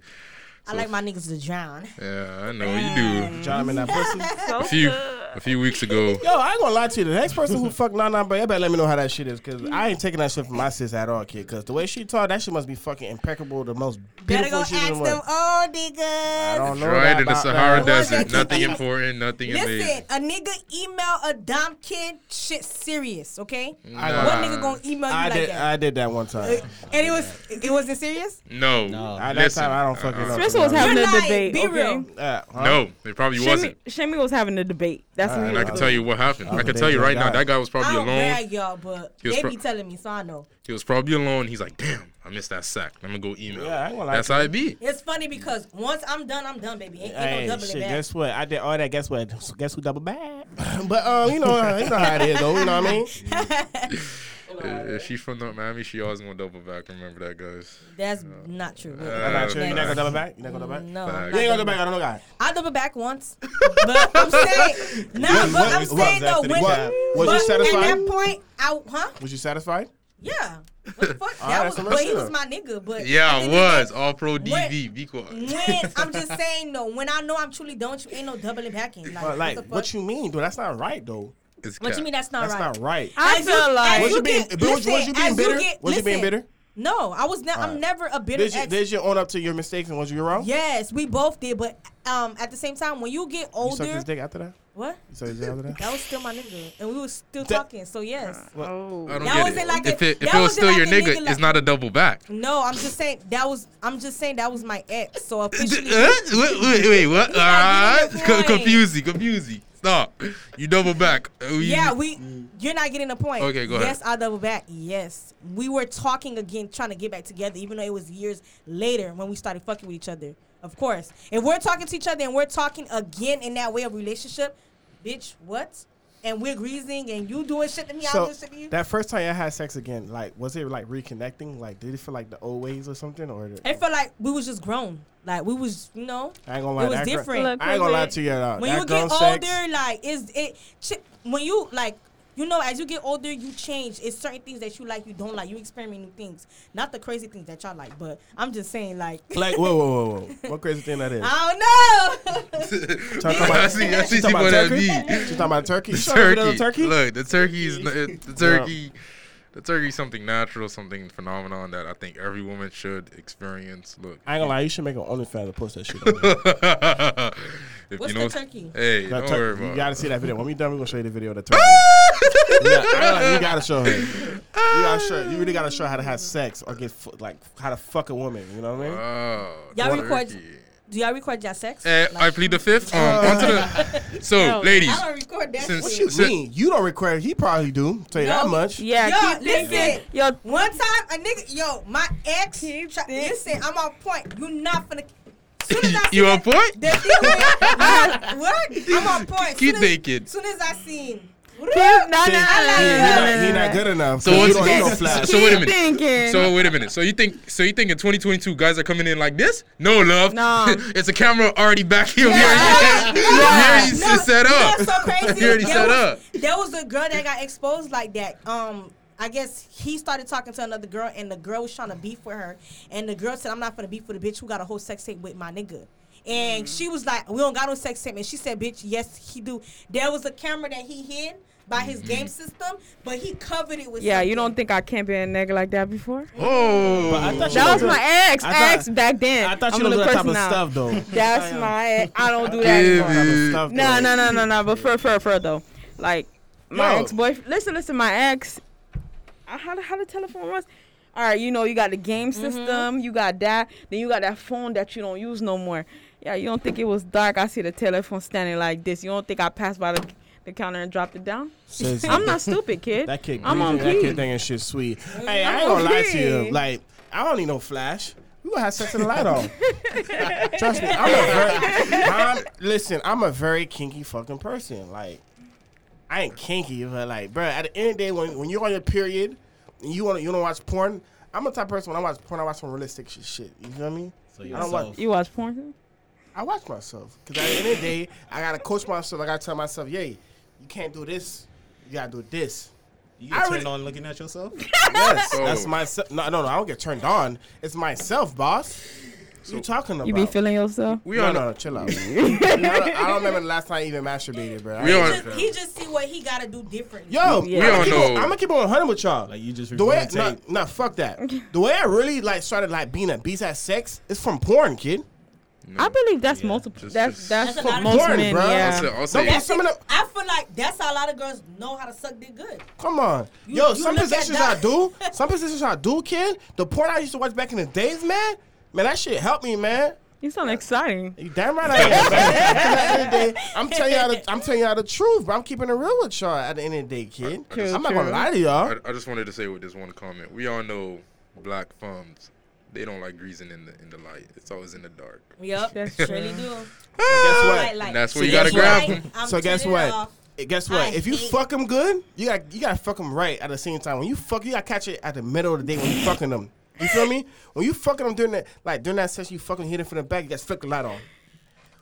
So, I like my niggas to drown. Yeah, I know Damn. you do. Drown in that pussy. So a few a few weeks ago. Yo, I ain't gonna lie to you. The next person who fucked Nana, bro, you better let me know how that shit is. Cause I ain't taking that shit from my sis at all, kid. Cause the way she talk, that shit must be fucking impeccable. The most beautiful shit in the world. Better go ask them old niggas. I don't know Tried that in the Sahara that. Desert. Nothing important, nothing Listen, amazing. Listen, a nigga email a dom kid, shit serious, okay? Nah. What nigga gonna email you I like did, that? I did that one time. And it was, it wasn't serious? No. No. At that time, I don't fucking know. Spencer was having You're a debate, be okay? Real. Uh, huh? No, it probably Shimmy, wasn't. Shimmy was having a debate. That's right, and I can tell you what happened. I, I can tell you right now, that guy was probably alone. I don't y'all, but they pro- be telling me, so I know. He was probably alone. He's like, damn, I missed that sack. Let me go email. Yeah, I ain't gonna lie. That's how it be. It's funny because once I'm done, I'm done, baby. Ain't, hey, ain't no doubling shit, back. Guess what? I did all that. Guess what? So guess who double back? But, um, you know, you know how it is, though. You know what I mean? If she from North Miami, she always gonna double back. Remember that, guys. That's uh, not true. Really. Uh, not true. You're not gonna double back. You're not gonna double back. No, you ain't gonna double back. I don't know, guys. I double back once, but I'm saying no. Nah, but I'm saying though, when what? was you satisfied? At that point, I huh? Was you satisfied? Yeah. What the fuck? That was, but he was my nigga. But yeah, I was all pro D V. Be quiet. When I'm just saying no. When I know I'm truly done, you ain't no doubling back in. Like, but like what, what you mean, dude? That's not right, though. What you mean that's not that's right? That's not right. I as feel like was you, get, being, listen, was you being bitter? You get, was listen, you being bitter? No, I was not. Right. I'm never a bitter. Did you, ex. Did you own up to your mistakes and was you wrong? Yes, we both did. But um, at the same time, when you get older, you sucked his dick after that. What? You sucked his dick after that. That was still my nigga, and we were still that, talking. So yes. Oh, I don't that get it. Like if it, a, if it was still like your nigga, nigga like, it's not a double back. No, I'm just saying that was. I'm just saying that was my ex. So officially. wait, wait, wait, what? All right, confusing, confusing. Stop. You double back. We, yeah, we. You're not getting the point. Okay, go ahead. Yes, I double back. Yes. We were talking again, trying to get back together, even though it was years later when we started fucking with each other. Of course. If we're talking to each other and we're talking again in that way of relationship, bitch, what? And we're greasing and you doing shit to me, so I doing shit to you. That first time I had sex again, like, was it like reconnecting? Like, did it feel like the old ways or something? Or did, it felt like we was just grown. Like, we was, you know, I ain't gonna lie, it was different. Gr- I ain't gonna lie to you at all. When that you get older, sex, like, is it, when you, like, you know, as you get older, you change. It's certain things that you like, you don't like. You experiment new things. Not the crazy things that y'all like, but I'm just saying, like. Like, whoa, whoa, whoa, whoa. What crazy thing that is? I don't know. talking about, I see, I see people that be. She's talking about turkey? The turkey. turkey. Look, the turkey is, the turkey. The turkey is something natural, something phenomenon that I think every woman should experience. Look, I ain't gonna lie, you should make an OnlyFans and post that shit. if What's you know, the turkey? Hey, don't tur- worry about it. You gotta see that video. When we done, we gonna show you the video of the turkey. yeah, like, you gotta show her. You gotta show. You really gotta show how to have sex or get like how to fuck a woman. You know what I mean? Oh, y'all record. Turkey. Do y'all record your sex? Uh, like, I plead the fifth. Um, on to the, so, no, ladies. I don't record that. Since, what you since, mean? You don't record. He probably do. Tell you no, that much. Yeah. Yo, listen. Thinking. Yo, one time a nigga. Yo, my ex. Keep try, listen, I'm on point. You not finna. Soon as I you on that, point? The thing with, what? I'm on point. Keep thinking. Soon as I seen. Keep, no, no, yeah, he, he not good enough. So, so, so wait a minute. Thinking. So wait a minute. So you think? So you think in twenty twenty-two guys are coming in like this? No, love. No. It's a camera already back here. Yeah. We already set up. That's so crazy. We already set up. There was a girl that got exposed like that. Um, I guess he started talking to another girl, and the girl was trying to beef with her, and the girl said, "I'm not gonna beef with a bitch who got a whole sex tape with my nigga." And mm-hmm. she was like, "We don't got no sex tape." And she said, "Bitch, yes, he do." There was a camera that he hid by his mm-hmm. game system, but he covered it with. Yeah, something. You don't think I can't be a nigga like that before? Oh, but I thought that was my ex, thought, ex back then. I thought you don't do that type of now. Stuff though. That's my, I don't do that anymore. No, no, no, no, no. But for, for, for though, like my no. ex-boyfriend. Listen, listen, my ex. I had how the telephone was. All right, you know, you got the game system. Mm-hmm. You got that. Then you got that phone that you don't use no more. Yeah, you don't think it was dark? I see the telephone standing like this. You don't think I passed by the... the counter and dropped it down. I'm not stupid, kid. That kid, I'm on that kid thing and shit sweet. Hey, I'm I ain't gonna lie to you. Like, I don't need no flash. We gonna have sex in the light on. Trust me. I'm a very, I'm, listen, I'm a very kinky fucking person. Like, I ain't kinky, but like, bro, at the end of the day, when when you're on your period and you want you don't watch porn, I'm the type of person when I watch porn, I watch some realistic shit. You feel me? So I don't watch, you watch porn? I watch myself because at the end of the day, I gotta coach myself. I gotta tell myself, yay. You can't do this. You gotta do this. You get I turned re- on looking at yourself? Yes. Oh. That's myself. No, no, no. I don't get turned on. It's myself, boss. What so you talking about? You be feeling yourself? We no, no, no. Chill out. I, don't, I don't remember the last time I even masturbated, bro. We just, he just see what he gotta do differently. Yo, yeah. we don't know. On, I'm gonna keep on one hundred with y'all. Like you just the way nah, nah, fuck that. The way I really like started like being a beast at sex is from porn, kid. No. I believe that's yeah. multiple. Just, that's that's, that's for most men. Bro. Yeah. I'll say, I'll say that's it, I feel like that's how a lot of girls know how to suck dick good. Come on, you, yo. You some positions I do. Some positions I do, kid. The porn I used to watch back in the days, man. Man, that shit helped me, man. You sound exciting. You damn right I am. At the end of the day, I'm telling y'all. The, I'm telling y'all the truth, bro. I'm keeping it real with y'all. At the end of the day, kid. I, I just, I'm not gonna lie to y'all. I, I just wanted to say with this one comment. We all know black thumbs. They don't like greasing in the in the light. It's always in the dark. Yep, that's really do. Guess what? And that's where so you gotta grab them. Right, so guess what? Guess what? I if you fuck them good, you got you gotta fuck them right at the same time. When you fuck, you gotta catch it at the middle of the day when you fucking them. You feel me? When you fucking them during that like during that session, you fucking hit it from the back. You gotta flick the light on.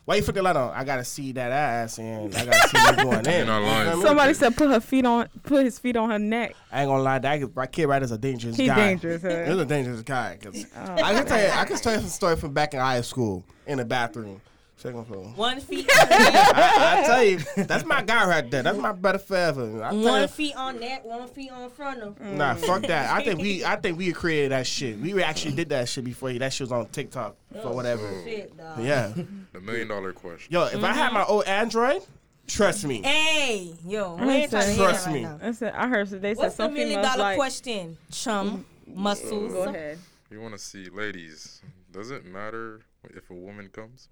Why you flick the light on? I gotta see that ass and I gotta see you going in. Lying. Somebody said put her feet on, put his feet on her neck. I ain't gonna lie, that kid right is a dangerous he guy. He's dangerous. Huh? He's a dangerous guy. Cause oh. I can tell you, I can tell you some story from back in high school in the bathroom. Second floor. One feet. on I, I tell you, that's my guy right there. That's my brother forever. I one you, feet on that, one feet on front of. Him. Nah, fuck that. I think we, I think we created that shit. We actually did that shit before. That shit was on TikTok or whatever. Oh. Shit, dog. Yeah. The million dollar question. Yo, if mm-hmm. I had my old Android. Trust me. Hey, yo. I trust me. Right I, said, I heard they said what's something. What's the million dollar like, question? Chum, mm-hmm. Muscles. Go ahead. You want to see, ladies, does it matter if a woman comes?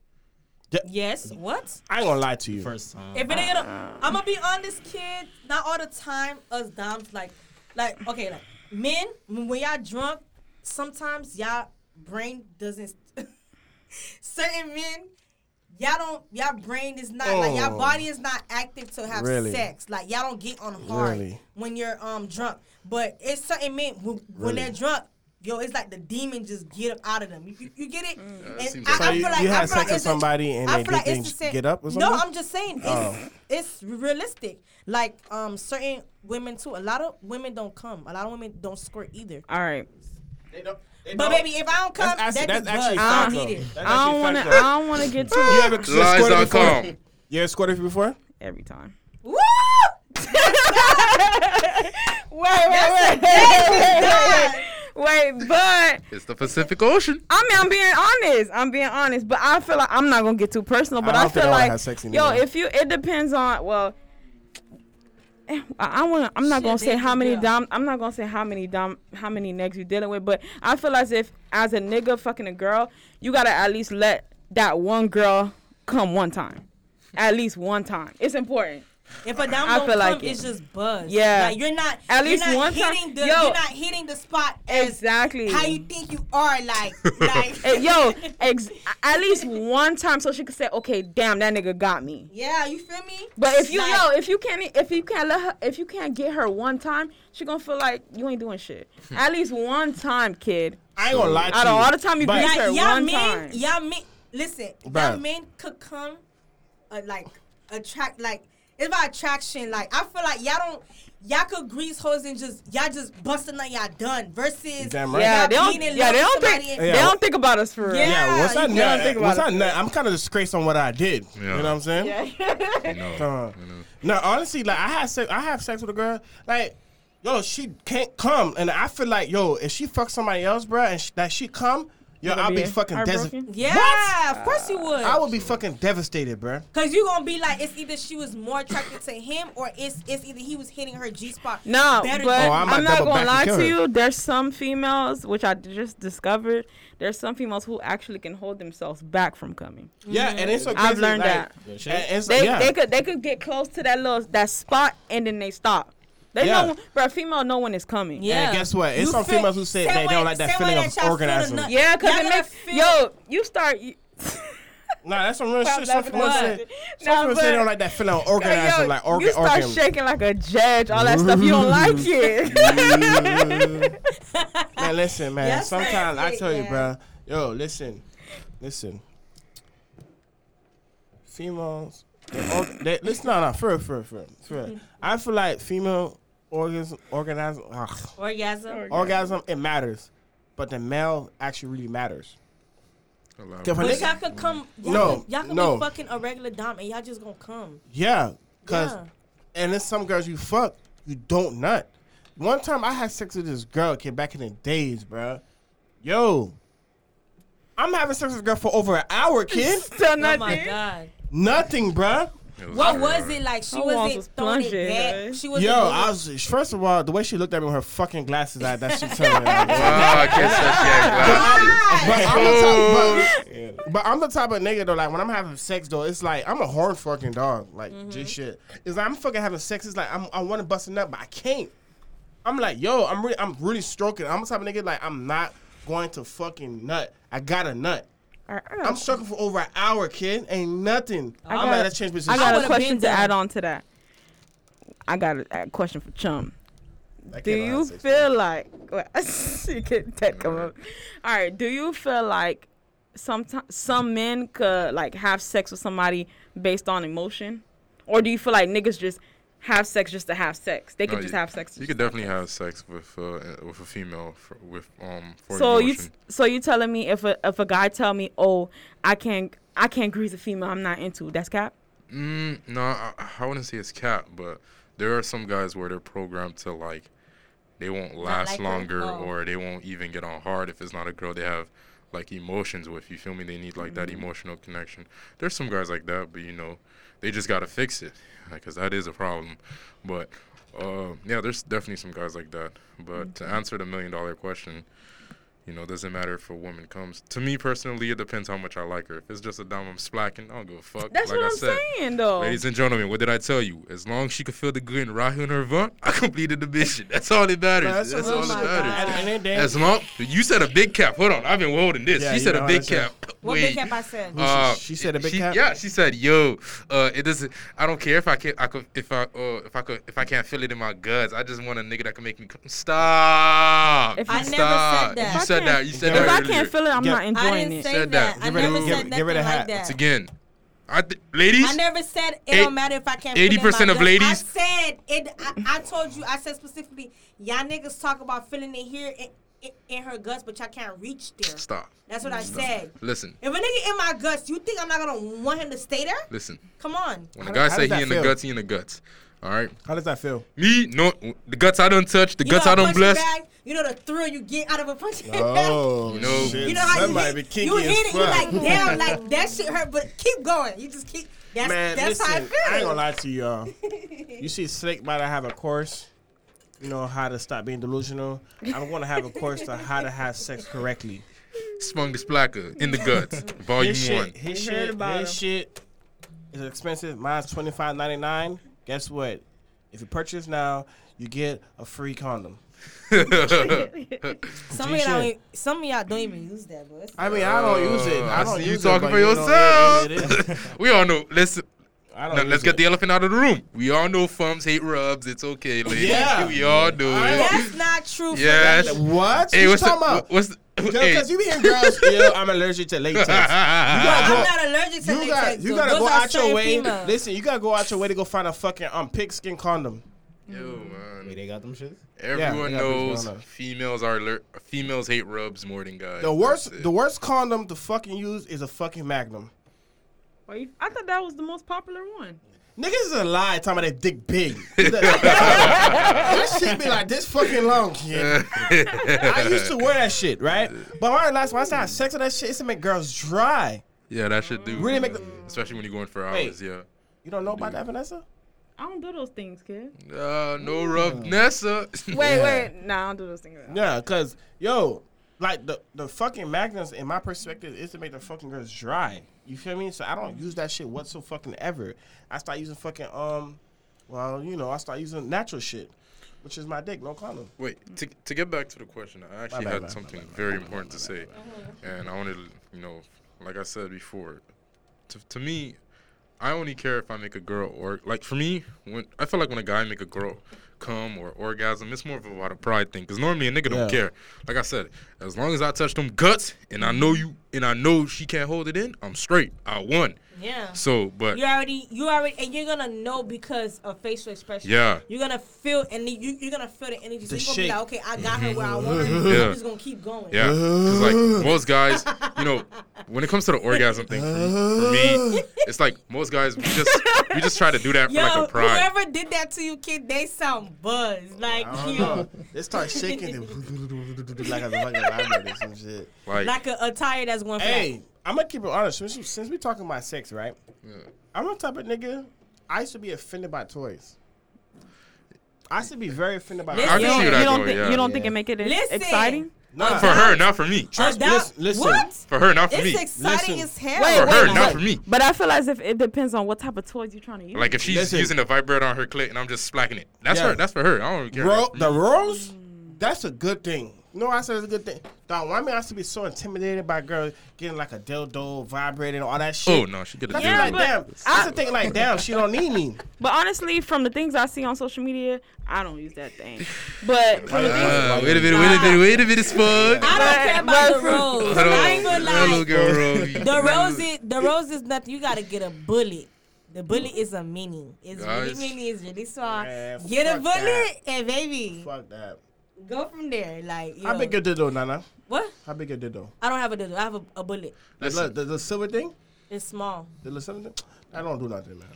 Yeah. Yes. What? I ain't going to lie to you. First time. If it ain't, uh, I'm going to be honest, kid. Not all the time, us doms, like, like, okay, like, men, when y'all drunk, sometimes y'all brain doesn't, certain men, y'all don't, y'all brain is not, oh, like, y'all body is not active to have really? sex. Like, y'all don't get on hard really? when you're um drunk. But it's certain men, when, really? when they're drunk, yo, it's like the demon just get up out of them. You, you, you get it? Mm. And I, so I, I you, feel like, you had sex like with somebody and they like didn't the get up or something? No, I'm just saying. It's, oh. it's realistic. Like, um, certain women, too. A lot of women don't come. A lot of women don't squirt either. All right. They don't. They but don't. Baby, if I don't come, that's, that that's actually I don't need it. I don't want to. I don't want to get too. You ever squirted before? You ever squirted before? Every time. Woo! wait, wait, wait, wait, wait, wait, but it's the Pacific Ocean. I mean, I'm being honest. I'm being honest, but I feel like I'm not gonna get too personal. But I, I feel like, yo, anymore. if you, it depends on well. I want. I'm not Shit, gonna say how many dom. I'm not gonna say how many dom. How many necks you dealing with? But I feel as if, as a nigga fucking a girl, you gotta at least let that one girl come one time, at least one time. It's important. If a dom I don't come, like it. it's just buzz. Yeah, like you're not. At least not one time. The, yo, you're not hitting the spot. As exactly. How you think you are? Like, like. yo, ex- at least one time, so she could say, "Okay, damn, that nigga got me." Yeah, you feel me? But if you like, yo, if you can't, if you can't let her, if you can't get her one time, she gonna feel like you ain't doing shit. At least one time, kid. I ain't gonna lie to you. Out of all the time you grease like, her one men, time. Y'all men, listen, y'all men could come, uh, like attract, like. It's about attraction. Like, I feel like y'all don't, y'all could grease hoes and just, y'all just busting like y'all done versus damn right. yeah, they don't, yeah, they don't think, in. they don't think about us for real. Yeah, yeah what's that? Not, what's that? Not, I'm kind of disgraced on what I did. Yeah. You know what I'm saying? Yeah. no, uh, you know. no, honestly, like I had sex, I have sex with a girl, like, yo, she can't come, and I feel like, yo, if she fucks somebody else, bro, and she, that she come, Yeah, I'll be, be fucking devastated. Yeah, what? Of course you would. I would be fucking devastated, bro. Cause you gonna be like, it's either she was more attracted to him, or it's it's either he was hitting her G spot. No, better but than oh, I'm, I'm not gonna lie to you. There's some females, which I just discovered. There's some females who actually can hold themselves back from coming. Yeah, mm-hmm. and it's so crazy. I've learned like, that. And it's, they yeah. they could they could get close to that little that spot and then they stop. They yeah. know, but a female know when it's coming. Yeah. And guess what? It's you some feel, females who say they way, don't like that feeling of organizing. Yeah, because it makes feel, yo. You start. You nah, that's some real shit. Some females say, some nah, say they don't like that feeling of organizing, yo, like organ. You start organ. shaking like a judge. All that stuff you don't like it. Man, listen, man. Yes, sometimes I tell yeah. you, bro. Yo, listen, listen. Females, or, they, listen, no, no, for real, for real, for real. For real. Mm-hmm. I feel like female. Orgasm, orgasm, orgasm, orgasm. It matters, but the male actually really matters. But y'all can yeah. come. Y'all no, can, y'all can no. be fucking a regular dom, and y'all just gonna come. Yeah, cause, yeah. and there's some girls you fuck, you don't nut. One time I had sex with this girl, kid, back in the days, bro. Yo, I'm having sex with a girl for over an hour, kid. Still nothing. Oh my god. Nothing, bro. What was it like? She wasn't throwing it back. She was. Yo, I was. First of all, the way she looked at me with her fucking glasses, that that shit turned me on. I can't say shit. But I'm the type of nigga though. Like when I'm having sex though, it's like I'm a horn fucking dog. Like mm-hmm. just shit. It's like I'm fucking having sex. It's like I'm, I want to bust a nut, but I can't. I'm like, yo, I'm really, I'm really stroking. I'm the type of nigga like I'm not going to fucking nut. I got a nut. I'm struggling for over an hour, kid. Ain't nothing. I I'm got, at a change position. I got I a question to add on to that. I got a, a question for Chum. Do you feel like... Well, you get that come up. All right. Do you feel like some, some men could like have sex with somebody based on emotion? Or do you feel like niggas just have sex just to have sex? They could no, just you, have sex. You could definitely have sex with uh, with a female for, with um. For so emotion. you t- so you telling me if a if a guy tell me oh I can't I can't grease a female I'm not into, that's cap? Mm, no, I, I wouldn't say it's cap, but there are some guys where they're programmed to like they won't last like longer oh. or they won't even get on hard if it's not a girl they have like emotions with. You feel me? They need like mm-hmm. that emotional connection. There's some guys like that, but you know. They just got to fix it because that is a problem. But, uh, yeah, there's definitely some guys like that. But mm-hmm. to answer the million-dollar question, you know, it doesn't matter if a woman comes. To me personally, it depends how much I like her. If it's just a dime I'm splacking, I don't give a fuck. That's like what I I'm said, saying, though. Ladies and gentlemen, what did I tell you? As long as she could feel the good in Rahu and her vaunt, I completed the mission. That's all that matters. That's all that matters. As long you said a big cap. Hold on. I've been holding this. Yeah, she said a big cap. What Wait, big cap I said? Uh, she said a big she, cap. Yeah, she said, "Yo, uh, it doesn't. I don't care if I can't. I could, if I, uh, if I could, if I can't feel it in my guts. I just want a nigga that can make me come. stop. If I stop. never said that. You I said that. You said if that. If I earlier. can't feel it, I'm yeah. not enjoying I it. I said that. that. I never of, said nothing like hat. that. Once again, I th- ladies. I never said it eight, don't matter if I can't. Eighty percent of guts. ladies. I said it. I, I told you. I said specifically, y'all niggas talk about feeling it here. It, in her guts, but y'all can't reach there. Stop. That's what I Stop. said. Listen. If a nigga in my guts, you think I'm not going to want him to stay there? Listen. Come on. When a guy say he in feel? the guts, he in the guts. All right? How does that feel? Me? No. The guts I don't touch, the you guts I don't bless. Bag, you know the thrill you get out of a punch in Oh, you know, shit. You know how that you might hit, be kinky you hit it, you're like, damn, like, that shit hurt, but keep going. You just keep. That's, Man, that's listen, how I feel. I ain't going to lie to y'all. You see Snake might have a course. You know how to stop being delusional. I want to have a course on how to have sex correctly. Sprung the splacker in the guts, volume his shit, one. His shit, his shit is expensive. Mine's twenty five ninety nine. Guess what? If you purchase now, you get a free condom. some, of y'all, some of y'all don't even use that, but I mean, I don't use it. I don't I see use you talking it, for you yourself. We all know. Listen. Now, let's it. get the elephant out of the room. We all know femmes hate rubs. It's okay, ladies. Yeah. We all do I, it. That's not true. Yes. For what? Hey, what's, what's you talking the, about? What's the, because hey. you be hearing girls, yo, I'm allergic to latex. You gotta go, I'm not allergic to you latex. Got, you got to go out your way. Female. Listen, you got to go out your way to go find a fucking um, pigskin condom. Yo, man. Wait, they got them shits? Everyone yeah, knows females are aller- females hate rubs more than guys. The worst, the worst condom to fucking use is a fucking Magnum. I thought that was the most popular one. Niggas is a lie talking about that dick big. That shit be like this fucking long, kid. I used to wear that shit, right? But when I last when I started sex with that shit, it's to make girls dry. Yeah, that shit do. Really make the- Especially when you're going for hours, hey, yeah. You don't know Dude. about that, Vanessa? I don't do those things, kid. Uh, no rough Nessa. Wait, wait. Nah, I don't do those things. Yeah, because, yo, like, the, the fucking magnums, in my perspective, is to make the fucking girls dry. You feel me? So I don't use that shit whatsoever fucking ever. I start using fucking, um, well, you know, I start using natural shit, which is my dick, no condom. Wait, to to get back to the question, I actually bad, had bad, something bad, very bad, important bad, to bad, say. Bad, bad. And I wanted to, you know, like I said before, to to me, I only care if I make a girl or like for me, when I feel like when a guy make a girl come or orgasm, it's more of about a pride thing. Cause normally a nigga yeah. don't care. Like I said, as long as I touch them guts and I know you and I know she can't hold it in, I'm straight. I won. Yeah. So, but you already, you already, and you're gonna know because of facial expression. Yeah. You're gonna feel and you you're gonna feel the energy. So the you're gonna be like, okay, I got mm-hmm. her where I want her. Yeah. I'm just gonna keep going. Yeah. Cause like most guys, you know, when it comes to the orgasm thing, for me, it's like most guys we just we just try to do that yo, for like a pride. Whoever did that to you, kid, they sound buzzed. Like yo, they start shaking and like a vibrator or some shit. Like, like a, a tire that's going. Hey. Flat. I'm going to keep it honest. Since, since we talking about sex, right? Yeah. I'm the type of nigga, I used to be offended by toys. I used to be very offended by toys. You, you, th- yeah. you don't yeah. think it make it listen, exciting? Not for her, not for me. Trust me. Listen. What? For her, not for it's me. It's exciting listen. as hell. Wait, for wait, her, wait. not for me. But I feel as if it depends on what type of toys you're trying to use. Like if she's listen. using a vibrator on her clit and I'm just slacking it. That's yeah. her. That's for her. I don't care. Bro, the rules? Mm. That's a good thing. No, I said it's a good thing. Dog, why me I used to be so intimidated by girls getting like a dildo, vibrating, all that shit? Oh, no, she could have yeah, done like, damn. I used to think like, damn, she don't need me. But honestly, from the things I see on social media, I don't use that thing. But from uh, the uh, things... Wait a minute, wait a minute, wait a minute, Spud. I don't care about the rose. I ain't gonna lie. The rose is nothing. You got to get a bullet. The bullet is a mini. It's Guys. really mini. It's really small. Man, get a bullet that. and baby. Fuck that. Go from there, like. Yo. How big a dildo, Nana? What? How big a dildo? I don't have a dildo. I have a, a bullet. The, the, the, the silver thing? It's small. The, the silver thing? I don't do nothing, man.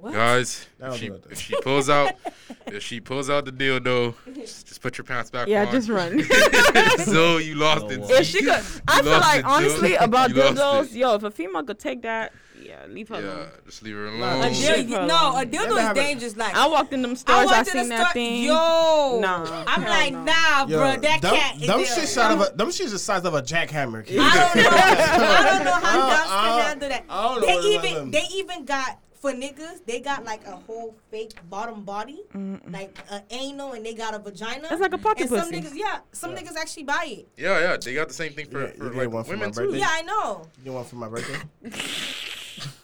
What? Guys, if she, if she pulls out, if she pulls out the dildo, just put your pants back yeah, on. Yeah, just run. So you lost no, it. If she could, I feel like honestly dildo. about dildos, yo, if a female could take that, yeah, leave her yeah, alone. Yeah, just leave her alone. A dil- her no, alone. a dildo is dangerous. Like I walked in them stores, I, I seen that thing. Yo, nah, I'm like, no. nah, yo, bro, that dumb, cat. Them shit's the size of a jackhammer. Kid. I don't know. I don't know how dumbs can handle that. They even, they even got. For niggas, they got like a whole fake bottom body, mm-mm. like an anal, and they got a vagina. That's like a pocket and pussy. Some niggas, yeah, some yeah. niggas actually buy it. Yeah, yeah, they got the same thing for, yeah, for like one for women too. Yeah, I know. You want one for my birthday?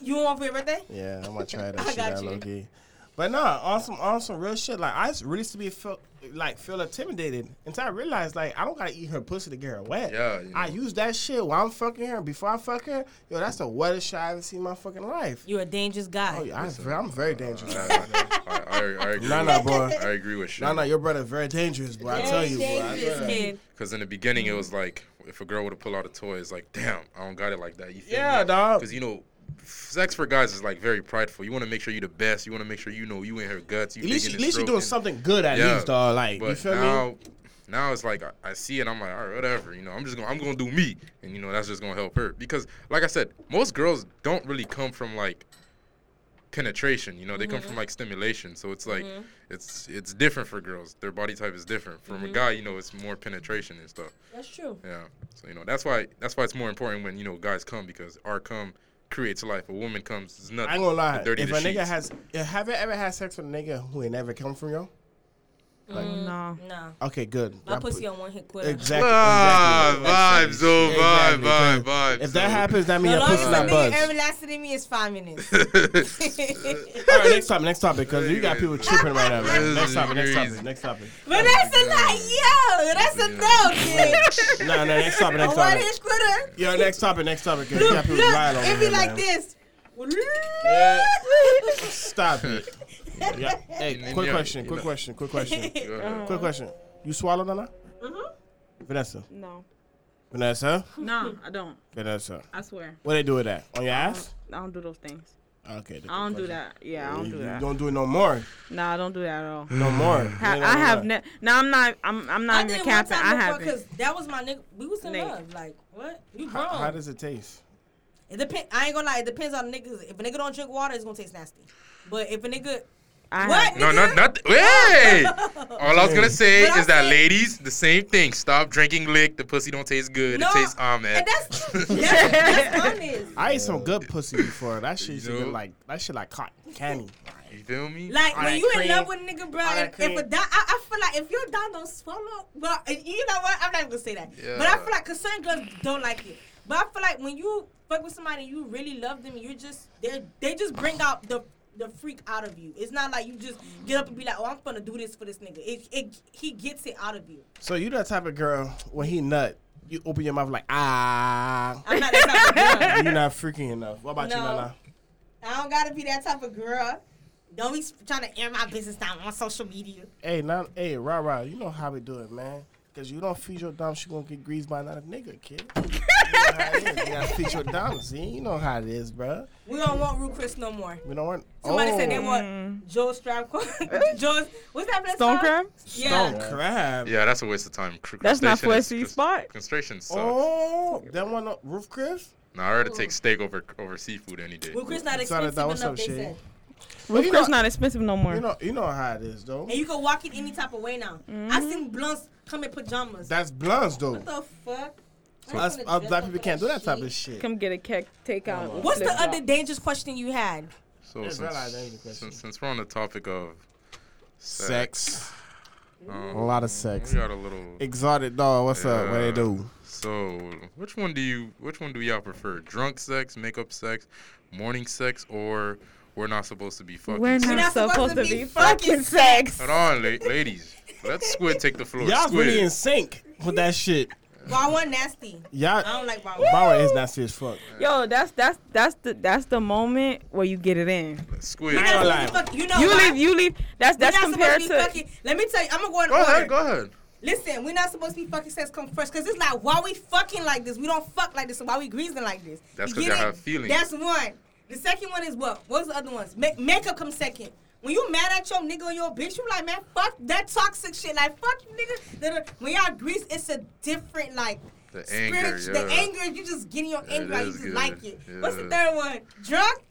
You want one for your birthday? Yeah, I'm gonna try that I shit got out, low key. But no, awesome, awesome, real shit. Like I really used to be feel, like feel intimidated until I realized like I don't gotta eat her pussy to get her wet. Yeah, you know. I use that shit while I'm fucking her and before I fuck her. Yo, that's the wettest shit I ever seen in my fucking life. You a dangerous guy. Oh, yeah, I'm, I'm very dangerous. Uh, I, I, I agree. Nah, nah, boy. I agree with you. Nah, nah, your brother very dangerous, boy. Very I tell you, boy. Because in the beginning it was like if a girl would have pulled out a toy, it's like damn, I don't got it like that. You feel yeah, me? Dog. Because you know. Sex for guys is like very prideful. You want to make sure you're the best. You want to make sure you know you in her guts. You at least, at least you're doing something good at yeah, least, dog. Like you feel now, me? Now it's like I, I see it. I'm like, all right, whatever. You know, I'm just gonna I'm gonna do me, and you know that's just gonna help her because, like I said, most girls don't really come from like penetration. You know, they mm-hmm. come from like stimulation. So it's like mm-hmm. it's it's different for girls. Their body type is different. From mm-hmm. a guy, you know, it's more penetration and stuff. That's true. Yeah. So you know that's why that's why it's more important when you know guys come because our come. Creates life. A woman comes, it's nothing. I ain't gonna lie. Dirty if a sheets. nigga has, have you ever had sex with a nigga who ain't never come from y'all? Like, mm, no, no. Okay, good. My I pussy put, on one hit quitter. Exactly. Ah, exactly. Vibes, oh, vibe, exactly. vibe, vibe. If that happens, that means no, your pussy's not buzzed. Every last thing me is five minutes. All right, next topic, next topic, because you got people tripping right now. Man. Next topic, next topic, next topic. But that's a lie, yo. That's a no, kid. No, no, next topic, next topic. One hit quitter. Yo, next topic, next topic, because you got people wild on it. It be like this. Stop it. Yeah. Hey, quick, quick question, quick question, quick question, uh, quick question. You swallow, Nana? Mm-hmm. Vanessa? No. Vanessa? No, I don't. Vanessa? I swear. What they do with that? On your ass? I don't do those things. Okay. I don't do that. Yeah, I don't do that. Don't do it no more. No, nah, I don't do that at all. No more. Ha- I have ne- no. I'm not. I'm. I'm not I even capping. I have because that was my nigga. We was in Nate. Love. Like what? You grown? How, how does it taste? It depends. I ain't gonna lie. It depends on the niggas. If a nigga don't drink water, it's gonna taste nasty. But if a nigga I what? Have. No, no, not. Th- Wait. All I was gonna say but is that saying, ladies, the same thing. Stop drinking lick. The pussy don't taste good. No, it tastes almond. And that's, that's, that's honest. I ate some good pussy before. That shit used to get like that shit like cotton candy. You feel me? Like all when you cream, in love with a nigga, bro. If, if a don, I, I feel like if your don don't swallow, well, you know what? I'm not even gonna say that. Yeah. But I feel like cause some girls don't like it. But I feel like when you fuck with somebody and you really love them, you just they they just bring out the the freak out of you. It's not like you just get up and be like, oh, I'm gonna do this for this nigga. It, it he gets it out of you. So you that type of girl when he nut, you open your mouth like ah. I'm not that type of girl. You're not freaky enough. What about no, you, Nana? I don't gotta be that type of girl. Don't be trying to air my business down on social media. Hey, now, hey, rah rah, you know how we do it, man. Cause you don't feed your dom, she gonna get greased by another nigga, kid. You know how it is. You gotta feed your dom, Z. You know how it is, bro. We don't want Rue Chris no more. We don't want. Somebody oh. said they want mm. Joe Strap. Joe's. What's that? Stone Crab? Yeah. Stone Crab. Yeah, that's a waste of time. That's not for a C spot. Concentration sucks. Oh, that one, uh, Rue Chris? No, nah, I already take steak over over seafood any day. Rue Chris not expensive enough, they said. Well, Rue Chris not expensive no more. You know, you know how it is, though. And you can walk it any type of way now. Mm-hmm. I seen blunts. Come in pajamas. That's blunts, though. What the fuck? So us, us black people can't do that type of shit. Come get a cake, take out. Oh. What's the other dangerous question you had? So since, since, since we're on the topic of sex, sex. Um, a lot of sex. We got a little exotic dog. What's yeah. up? What they do? So which one do you? Which one do y'all prefer? Drunk sex, makeup sex, morning sex, or we're not supposed to be fucking? We're not, we're not supposed, supposed to be, be fucking sex. Hold on, la- ladies. Let Squid take the floor. Y'all Squid. Really in sync with that shit. Wawa nasty. Y'all, I don't like Wawa. Wawa is nasty as fuck. Yo, that's that's that's the that's the moment where you get it in. Squid. I don't like. Fuck, you know you leave. You leave. That's that's compared to. Fucking, let me tell you. I'm gonna go in. Go order. ahead. Go ahead. Listen, we're not supposed to be fucking sex come first because it's like why we fucking like this. We don't fuck like this. And why we greasing like this? That's because I have feelings. That's one. The second one is what? What's the other ones? Make, makeup comes second. When you mad at your nigga or your bitch, you like, man, fuck that toxic shit. Like, fuck you, nigga. When y'all grease, it's a different, like, the anger. Yeah. The anger, you just getting your yeah, anger out. You just good. like it. Yeah. What's the third one? Drunk?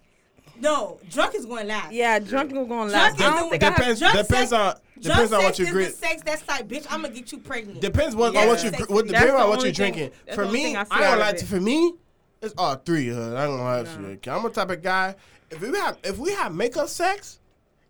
No, drunk is going to last. Yeah, drunk is going to last. Drunk I don't think depends, I have depends sex, on depends on what you drink. Drunk sex, that's like, bitch, I'm going to get you pregnant. Depends what, yeah. on what you what depends on what you're drinking. For me, I, I don't like to, for me, it's all three. Uh, I don't like to. No. I'm a type of guy. If we have if we have makeup sex,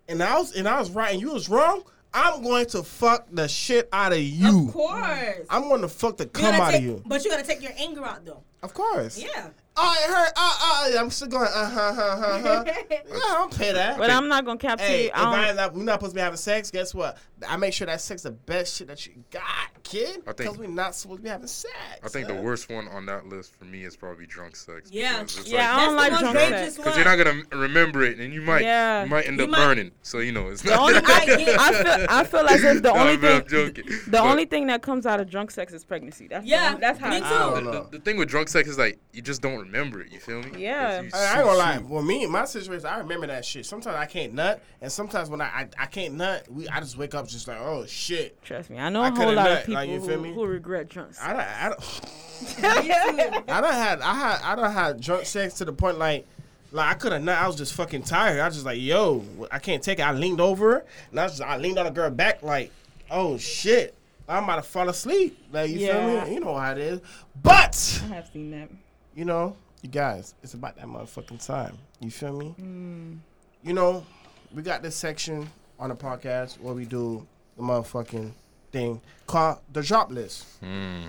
and I was and I was right and you was wrong, I'm going to fuck the shit out of you. Of course. I'm going to fuck the cum out take, of you. But you're going to take your anger out, though. Of course. Yeah. Oh, it hurt. Oh, oh, I'm still going, uh-huh, uh-huh, uh-huh. Yeah, I don't pay that. But okay. I'm not going to capture hey, you. If I I, we're not supposed to be having sex, guess what? I make sure that sex the best shit that you got, kid. Because we're not supposed to be having sex. I think uh. the worst one on that list for me is probably drunk sex. Yeah. Yeah, like, I don't like drunk sex. Because you're not going to remember it, and you might yeah. you might end you up might. burning. So, you know, it's not. I, yeah. I, feel, I feel like that's the no, only man, thing. The but, only thing that comes out of drunk sex is pregnancy. That's yeah, the, that's how me I too. The, the thing with drunk sex is like, you just don't remember it, you feel me? Yeah. I, I ain't gonna lie. Well, me, my situation, I remember that shit. Sometimes I can't nut, and sometimes when I I, I can't nut, we I just wake up just like, oh shit. Trust me, I know I a whole lot nut. of people like, who, who regret drunk sex. I don't, I don't, I don't had I had I don't had drunk sex to the point like like I could have nut. I was just fucking tired. I was just like, yo, I can't take it. I leaned over and I was just I leaned on the girl back like, oh shit, I'm about to fall asleep. Like you yeah. feel me? You know how it is. But I have seen that. You know, you guys, it's about that motherfucking time. You feel me? Mm. You know, we got this section on the podcast where we do the motherfucking thing called the drop list. Mm.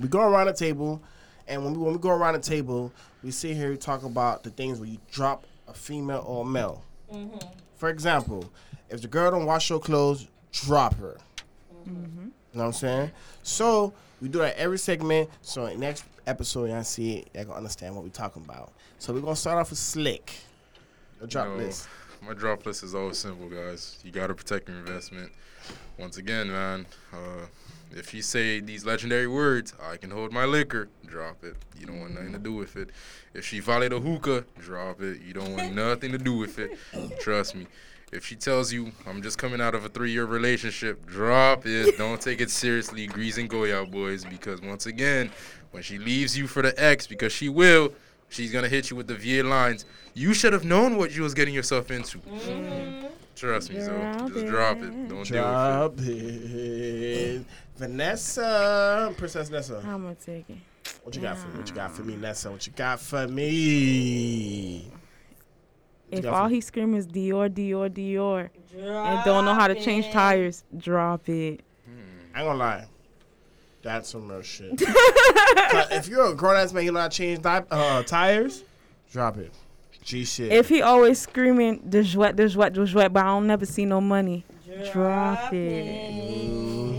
We go around the table, and when we when we go around the table, we sit here and talk about the things where you drop a female or a male. Mm-hmm. For example, if the girl don't wash your clothes, drop her. Mm-hmm. You know what I'm saying? So we do that every segment. So next episode, y'all see it, y'all gonna understand what we're talking about. So we're gonna start off with Slick. A drop no. list. my drop list is always simple, guys. You gotta protect your investment. Once again, man, uh, if you say these legendary words, I can hold my liquor, drop it. You don't want nothing to do with it. If she violate a hookah, drop it. You don't want nothing to do with it. Trust me. If she tells you, I'm just coming out of a three-year relationship, drop it. Don't take it seriously. Grease and go, y'all boys. Because, once again, when she leaves you for the ex, because she will, she's going to hit you with the V A lines. You should have known what you was getting yourself into. Mm-hmm. Trust me, drop so just it. drop it. Don't drop deal with it. it. Vanessa, Princess Nessa. I'm going to take it. What you got yeah. for me? What you got for me, Nessa? What you got for me? If all he scream is Dior, Dior, Dior, drop and don't know how to change it. tires, drop it. Hmm. I ain't gonna lie. That's some real shit. If you're a grown-ass man, you know how to change di- uh, tires, drop it. G shit. If he always screaming, de jouet, de jouet, de jouet, but I don't never see no money, drop, drop it. it.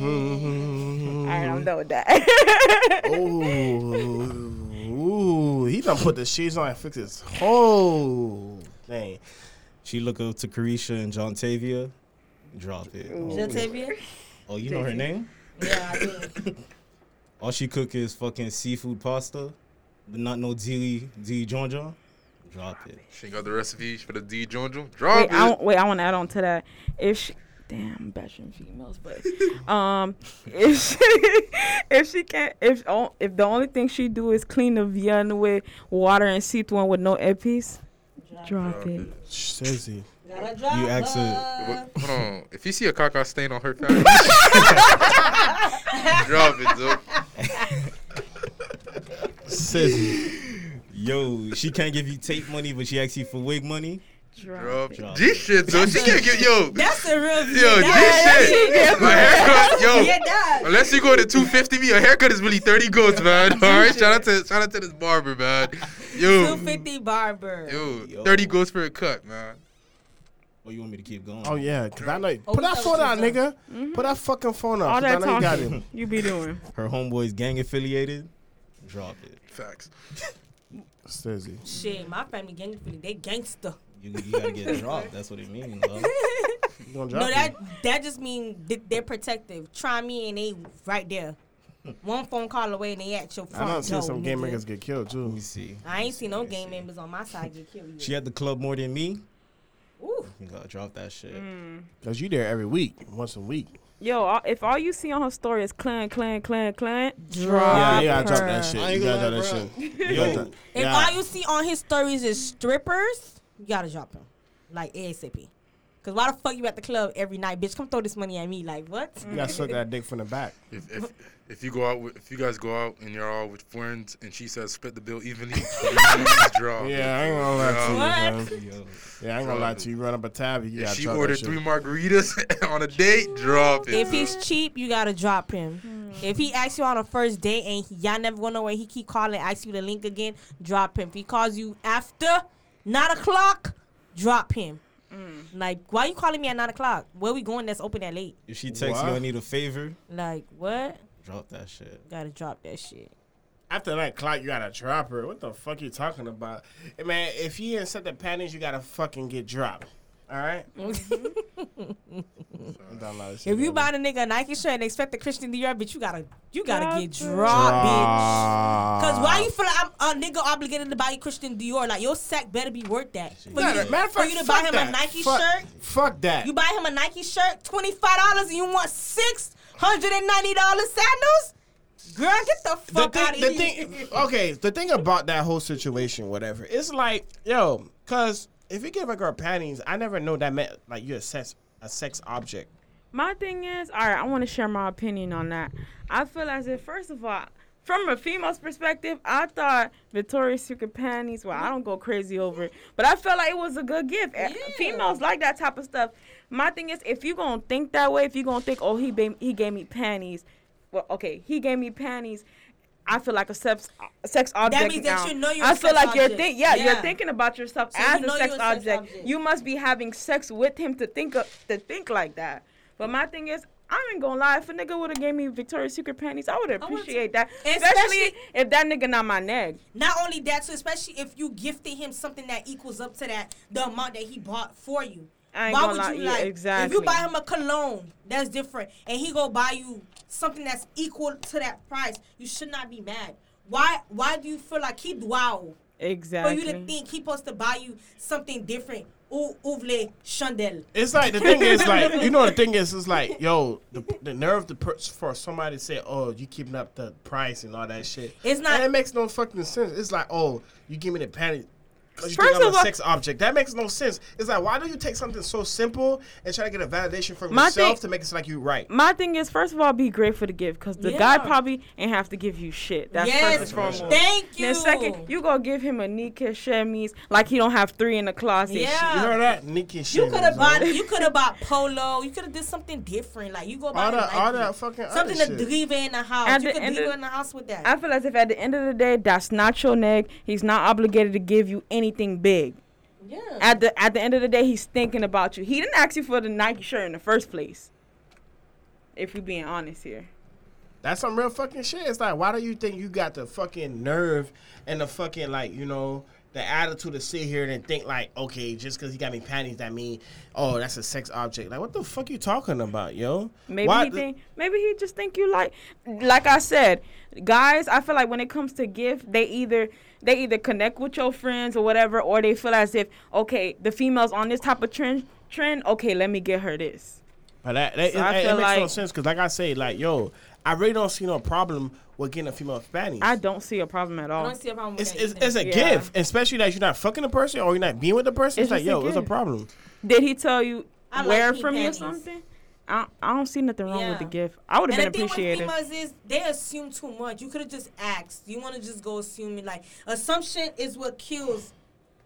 Mm-hmm. All right, I'm done with that. Ooh. Ooh. He done put the shades on and fix his whole... Dang. She look up to Carisha and Jontavia. Drop it. Oh. Jontavia? Oh, you know her name? Yeah, I do. All she cook is fucking seafood pasta, but not no D D Jonjon. Drop it. She got the recipe for the D Jonjon. Drop wait, it. I, wait, I want to add on to that. If she, damn, bashing females, but um, if she, if she can't, if if the only thing she do is clean the viande with water and seafood with no eggpiece. Drop, drop it. it. Sissy. Gotta drop you ask her. Hold on. If you see a caca stain on her face, drop it, dude. Sissy. Yo, she can't give you tape money, but she asks you for wig money. Drop, drop G shit, though. She can't get yo. That's a real thing. Yo, G shit. My haircut, yo. Unless you go to two fifty, me, a haircut is really thirty goats, man. All right, shout out to shout out to this barber, man. Yo, two fifty barber. Yo, yo, thirty goats for a cut, man. Oh, you want me to keep going? Oh yeah, cause I know. You. Put that phone out, nigga. Mm-hmm. Put that fucking phone out. All that talking, you got him. You be doing. Her homeboy's gang affiliated. Drop it. Facts. Stizzy. Shit, my family gang affiliated. They gangster. You, you gotta get dropped. That's what it means, love. You gonna drop no, that you. that just means they're protective. Try me and they right there. One phone call away and they at your front door. I don't see some game members get killed too. Let me see. I ain't see no game members on my side get killed yet. She at the club more than me. Ooh. You gotta drop that shit. Mm. Cause you there every week, once a week. Yo, if all you see on her story is clan, clan, clan, clan, drop Yeah, you gotta drop that shit. You gotta drop that shit. Yo. If all you see on his stories is strippers, you gotta drop him, like ASAP. Cause why the fuck you at the club every night, bitch? Come throw this money at me, like what? You gotta suck that dick from the back. If if, if you go out, with, if you guys go out and you're all with friends, and she says split the bill evenly, drop. Yeah, I ain't gonna lie to you. What? Yeah, I ain't gonna lie to you. Run up a tab. You if she ordered three margaritas on a date, drop it. If he's cheap, you gotta drop him. If he asks you on a first date and he, y'all never go nowhere, he keep calling, asks you the link again, drop him. If he calls you after nine o'clock, drop him. Mm. Like, why you calling me at nine o'clock? Where we going that's open that late? If she texts you, I need a favor. Like, what? Drop that shit. Gotta drop that shit. After nine o'clock, you gotta drop her. What the fuck you talking about? Hey, man, if you ain't set the patterns, you gotta fucking get dropped. All right? If you buy a nigga a Nike shirt and expect a Christian Dior, bitch, you gotta you gotta drop get dropped, bitch. Cause why you feel like I'm a nigga obligated to buy a Christian Dior? Like your sack better be worth that. For you to, matter for fact, you to buy him that. a Nike fuck, shirt, fuck that. You buy him a Nike shirt, twenty five dollars, and you want six hundred and ninety dollars sandals? Girl, get the fuck the thing, out of the here. Thing, okay, the thing about that whole situation, whatever, it's like, yo, cause. If you give a girl panties, I never know that meant like you're a sex, a sex object. My thing is, all right, I want to share my opinion on that. I feel as if, first of all, from a female's perspective, I thought Victoria's Secret panties, well, I don't go crazy over it, but I felt like it was a good gift. Yeah. Females like that type of stuff. My thing is, if you're going to think that way, if you're going to think, oh, he, ba- he gave me panties, well, okay, he gave me panties. I feel like a sex, a sex object. That means now. That you know you're I a feel sex like object. You're thinking, yeah, yeah, you're thinking about yourself so as you know a, sex, a object. sex object. You must be having sex with him to think of, to think like that. But my thing is, I ain't gonna lie, if a nigga would have gave me Victoria's Secret panties, I would appreciate I that. Especially, especially if that nigga not my neg. Not only that, so especially if you gifted him something that equals up to that, the amount that he bought for you. I ain't Why gonna would lie. you yeah, like? Exactly. If you buy him a cologne, that's different, and he go buy you something that's equal to that price, you should not be mad. Why? Why do you feel like he wow? Exactly. For you to think he supposed to buy you something different. It's like the thing is like you know the thing is it's like yo the, the nerve to per- for somebody to say oh you keeping up the price and all that shit. It's not. And it makes no fucking sense. It's like oh you give me the panty because you First think I'm a all, sex object. That makes no sense. It's like why do you take something so simple and try to get a validation from yourself thing, to make it seem like you right. My thing is first of all be grateful to give because the yeah. guy probably ain't have to give you shit. That's yes, first and thank you. Then second you gonna give him a Nika chemise like he don't have three in the closet. Yeah. You heard that Nika chemise. You could have bought you could have bought polo. You could have did something different like you go buy all that, all that fucking something to leave in the house. At you could leave in the house with that. I feel as if at the end of the day that's not your neg. He's not obligated to give you any. Anything big. Yeah. At the at the end of the day, he's thinking about you. He didn't ask you for the Nike shirt in the first place. If we're being honest here. That's some real fucking shit. It's like, why do you think you got the fucking nerve and the fucking, like, you know, the attitude to sit here and think, like, okay, just because he got me panties, that mean, oh, that's a sex object. Like, what the fuck you talking about, yo? Maybe why he th- think, maybe he just think you like, like I said, guys, I feel like when it comes to gift, they either... They either connect with your friends or whatever, or they feel as if, okay, the female's on this type of trend, trend okay, let me get her this. But that, that, so it, I feel it makes like, no sense because, like I say, like, yo, I really don't see no problem with getting a female panties. I don't see a problem at all. I don't see a problem with it's, it's, it's a yeah. gift, especially that you're not fucking the person or you're not being with the person. It's, it's like, yo, it's a problem. Did he tell you I wear like it from panties. You or something? I, I don't see nothing wrong yeah. with the gift. I would have been appreciated. And the thing with females is they assume too much. You could have just asked. You want to just go assuming. Like, assumption is what kills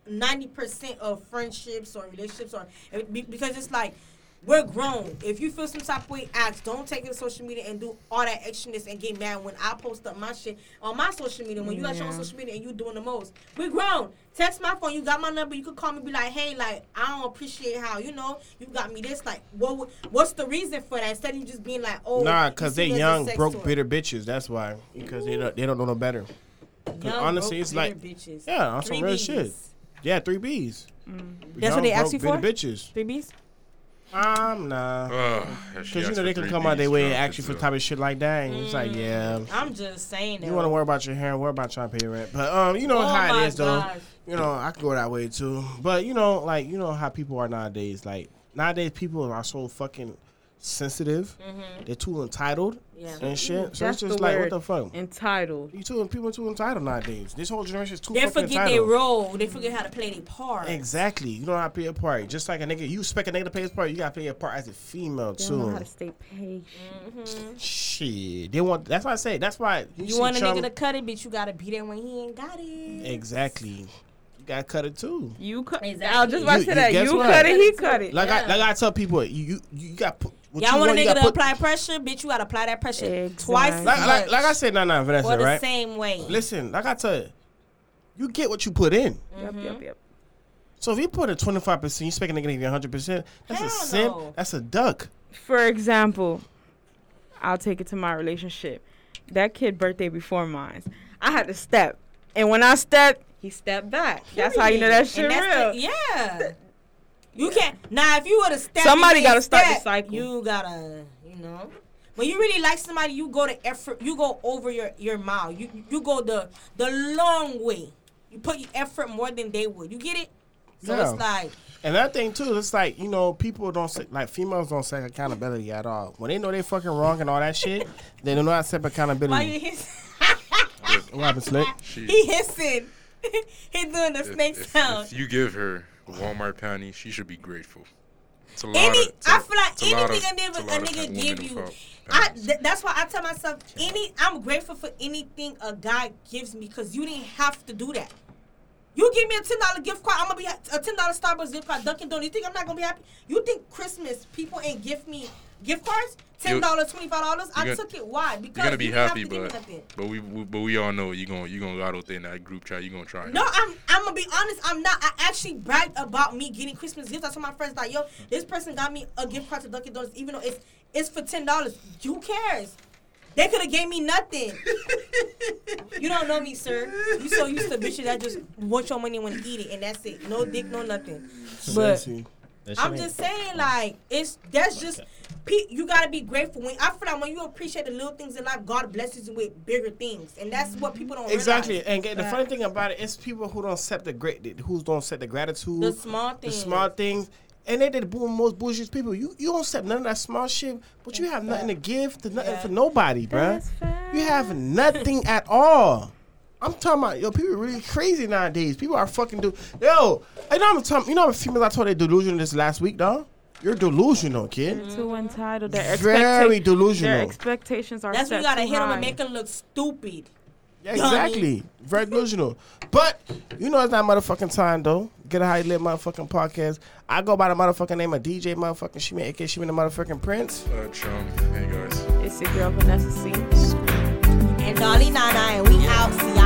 ninety percent of friendships or relationships. or Because it's like, we're grown. If you feel some type of way, ask. Don't take it to social media and do all that extraness and get mad when I post up my shit on my social media. When you got yeah. your own social media and you doing the most. We're grown. Text my phone. You got my number. You could call me and be like, hey, like, I don't appreciate how, you know, you got me this. Like, what? what's the reason for that? Instead of you just being like, oh. Nah, because they young, broke, toy. bitter bitches. That's why. Because they don't, they don't know no better. Young, honestly, broke, it's like, bitches. Yeah, on some real shit. Yeah, three Bs. Mm. That's young, what they broke, ask you for? Bitches. Three Bs? Um, nah. Because, you know, they can come out their way and ask you for type of shit like that. And mm, it's like, yeah. I'm just saying that. You want to worry about your hair, worry about trying to pay rent. But, um, you know oh how it is, gosh. though. You know, I could go that way, too. But, you know, like, you know how people are nowadays. Like, nowadays, people are so fucking sensitive. Mm-hmm. They're too entitled yeah. and shit. So That's it's just like, what the fuck? Entitled. You too, people are too entitled nowadays. This whole generation is too they fucking entitled. They forget their role. They forget how to play their part. Exactly. You know how to play a part. Just like a nigga, you expect a nigga to play his part, you got to play your part as a female, they too. They don't know how to stay patient. Mm-hmm. Shit. They want, that's why I say, that's why. You, you want a Chum, nigga to cut it, bitch, you got to be there when he ain't got it. Exactly. Got cut it too. You cut. Exactly. I was just about to say that. You what? cut it. He cut it. Like yeah. I, like I tell people, you, you, you got. Put, Y'all you want a nigga to put, apply pressure, bitch. You gotta apply that pressure exactly. twice. Like, like, like I said, nah, nah, Vanessa, or the right? same way. Listen, like I tell you, you get what you put in. Mm-hmm. Yep, yep, yep. So if you put a twenty-five percent, you expect a nigga to give you a hundred percent. That's Hell a simp. No. That's a duck. For example, I'll take it to my relationship. That kid birthday before mine. I had to step, and when I stepped. He stepped back. Period. That's how you know that shit real. The, yeah. You yeah. can't. Now, if you would have stepped. Somebody got to start the cycle. You got to, you know. When you really like somebody, you go to effort. You go over your, your mile. You you go the the long way. You put your effort more than they would. You get it? So yeah. it's like. And that thing, too, it's like, you know, people don't, say, like, females don't say accountability at all. When they know they fucking wrong and all that shit, they don't know how to accept accountability. Why you hissing? What happened, Slick? He hissing. He's doing the if, snake if, sound. If you give her a Walmart panty, she should be grateful. It's a lot any, of, I feel like anything a, nigga, a, a nigga give you, I, th- that's why I tell myself, any I'm grateful for anything a guy gives me because you didn't have to do that. You give me a ten dollars gift card, I'm going to be a ten dollars Starbucks gift card, Dunkin' Donuts. You think I'm not going to be happy? You think Christmas, people ain't give me gift cards? ten dollars, twenty-five dollars? I gonna, took it. Why? Because you're going to be happy, but but we, we but we all know you're going you gonna to go in that group chat. You're going to try. No, I'm I'm going to be honest. I'm not. I actually bragged about me getting Christmas gifts. I told my friends, like, yo, this person got me a gift card to Dunkin' Donuts, even though it's It's for ten dollars. Who cares? They could have gave me nothing. You don't know me, sir. You so used to bitches that just want your money when you eat it, and that's it. No dick, no nothing. But I'm just saying, like, it's that's just, you got to be grateful. When I feel like when you appreciate the little things in life, God blesses you with bigger things. And that's what people don't exactly. realize. Exactly. And the funny thing about it, it's people who don't set the great, who don't set the gratitude. The small things. The small things. And they did the most bullshit people. You you don't accept none of that small shit, but you have nothing to give to nothing yeah. for nobody, bro. You have nothing at all. I'm talking about, yo, people are really crazy nowadays. People are fucking do. Yo, I know I'm talking, you know how many females I told they delusional this last week, dog? You're delusional, kid. They're too entitled. They're Very expecta- delusional. Their expectations are That's set That's why you gotta hit them and make them look stupid. Yeah, exactly. Very delusional. But, you know, it's not motherfucking time, though. Get a How You Live motherfucking podcast. I go by the motherfucking name of D J motherfucking Shimmy, a k a. Shimmy the motherfucking Prince. Uh, Chum. Hey, guys. It's your girl, Vanessa Caesar. And Dolly Nana, and we out. See y'all.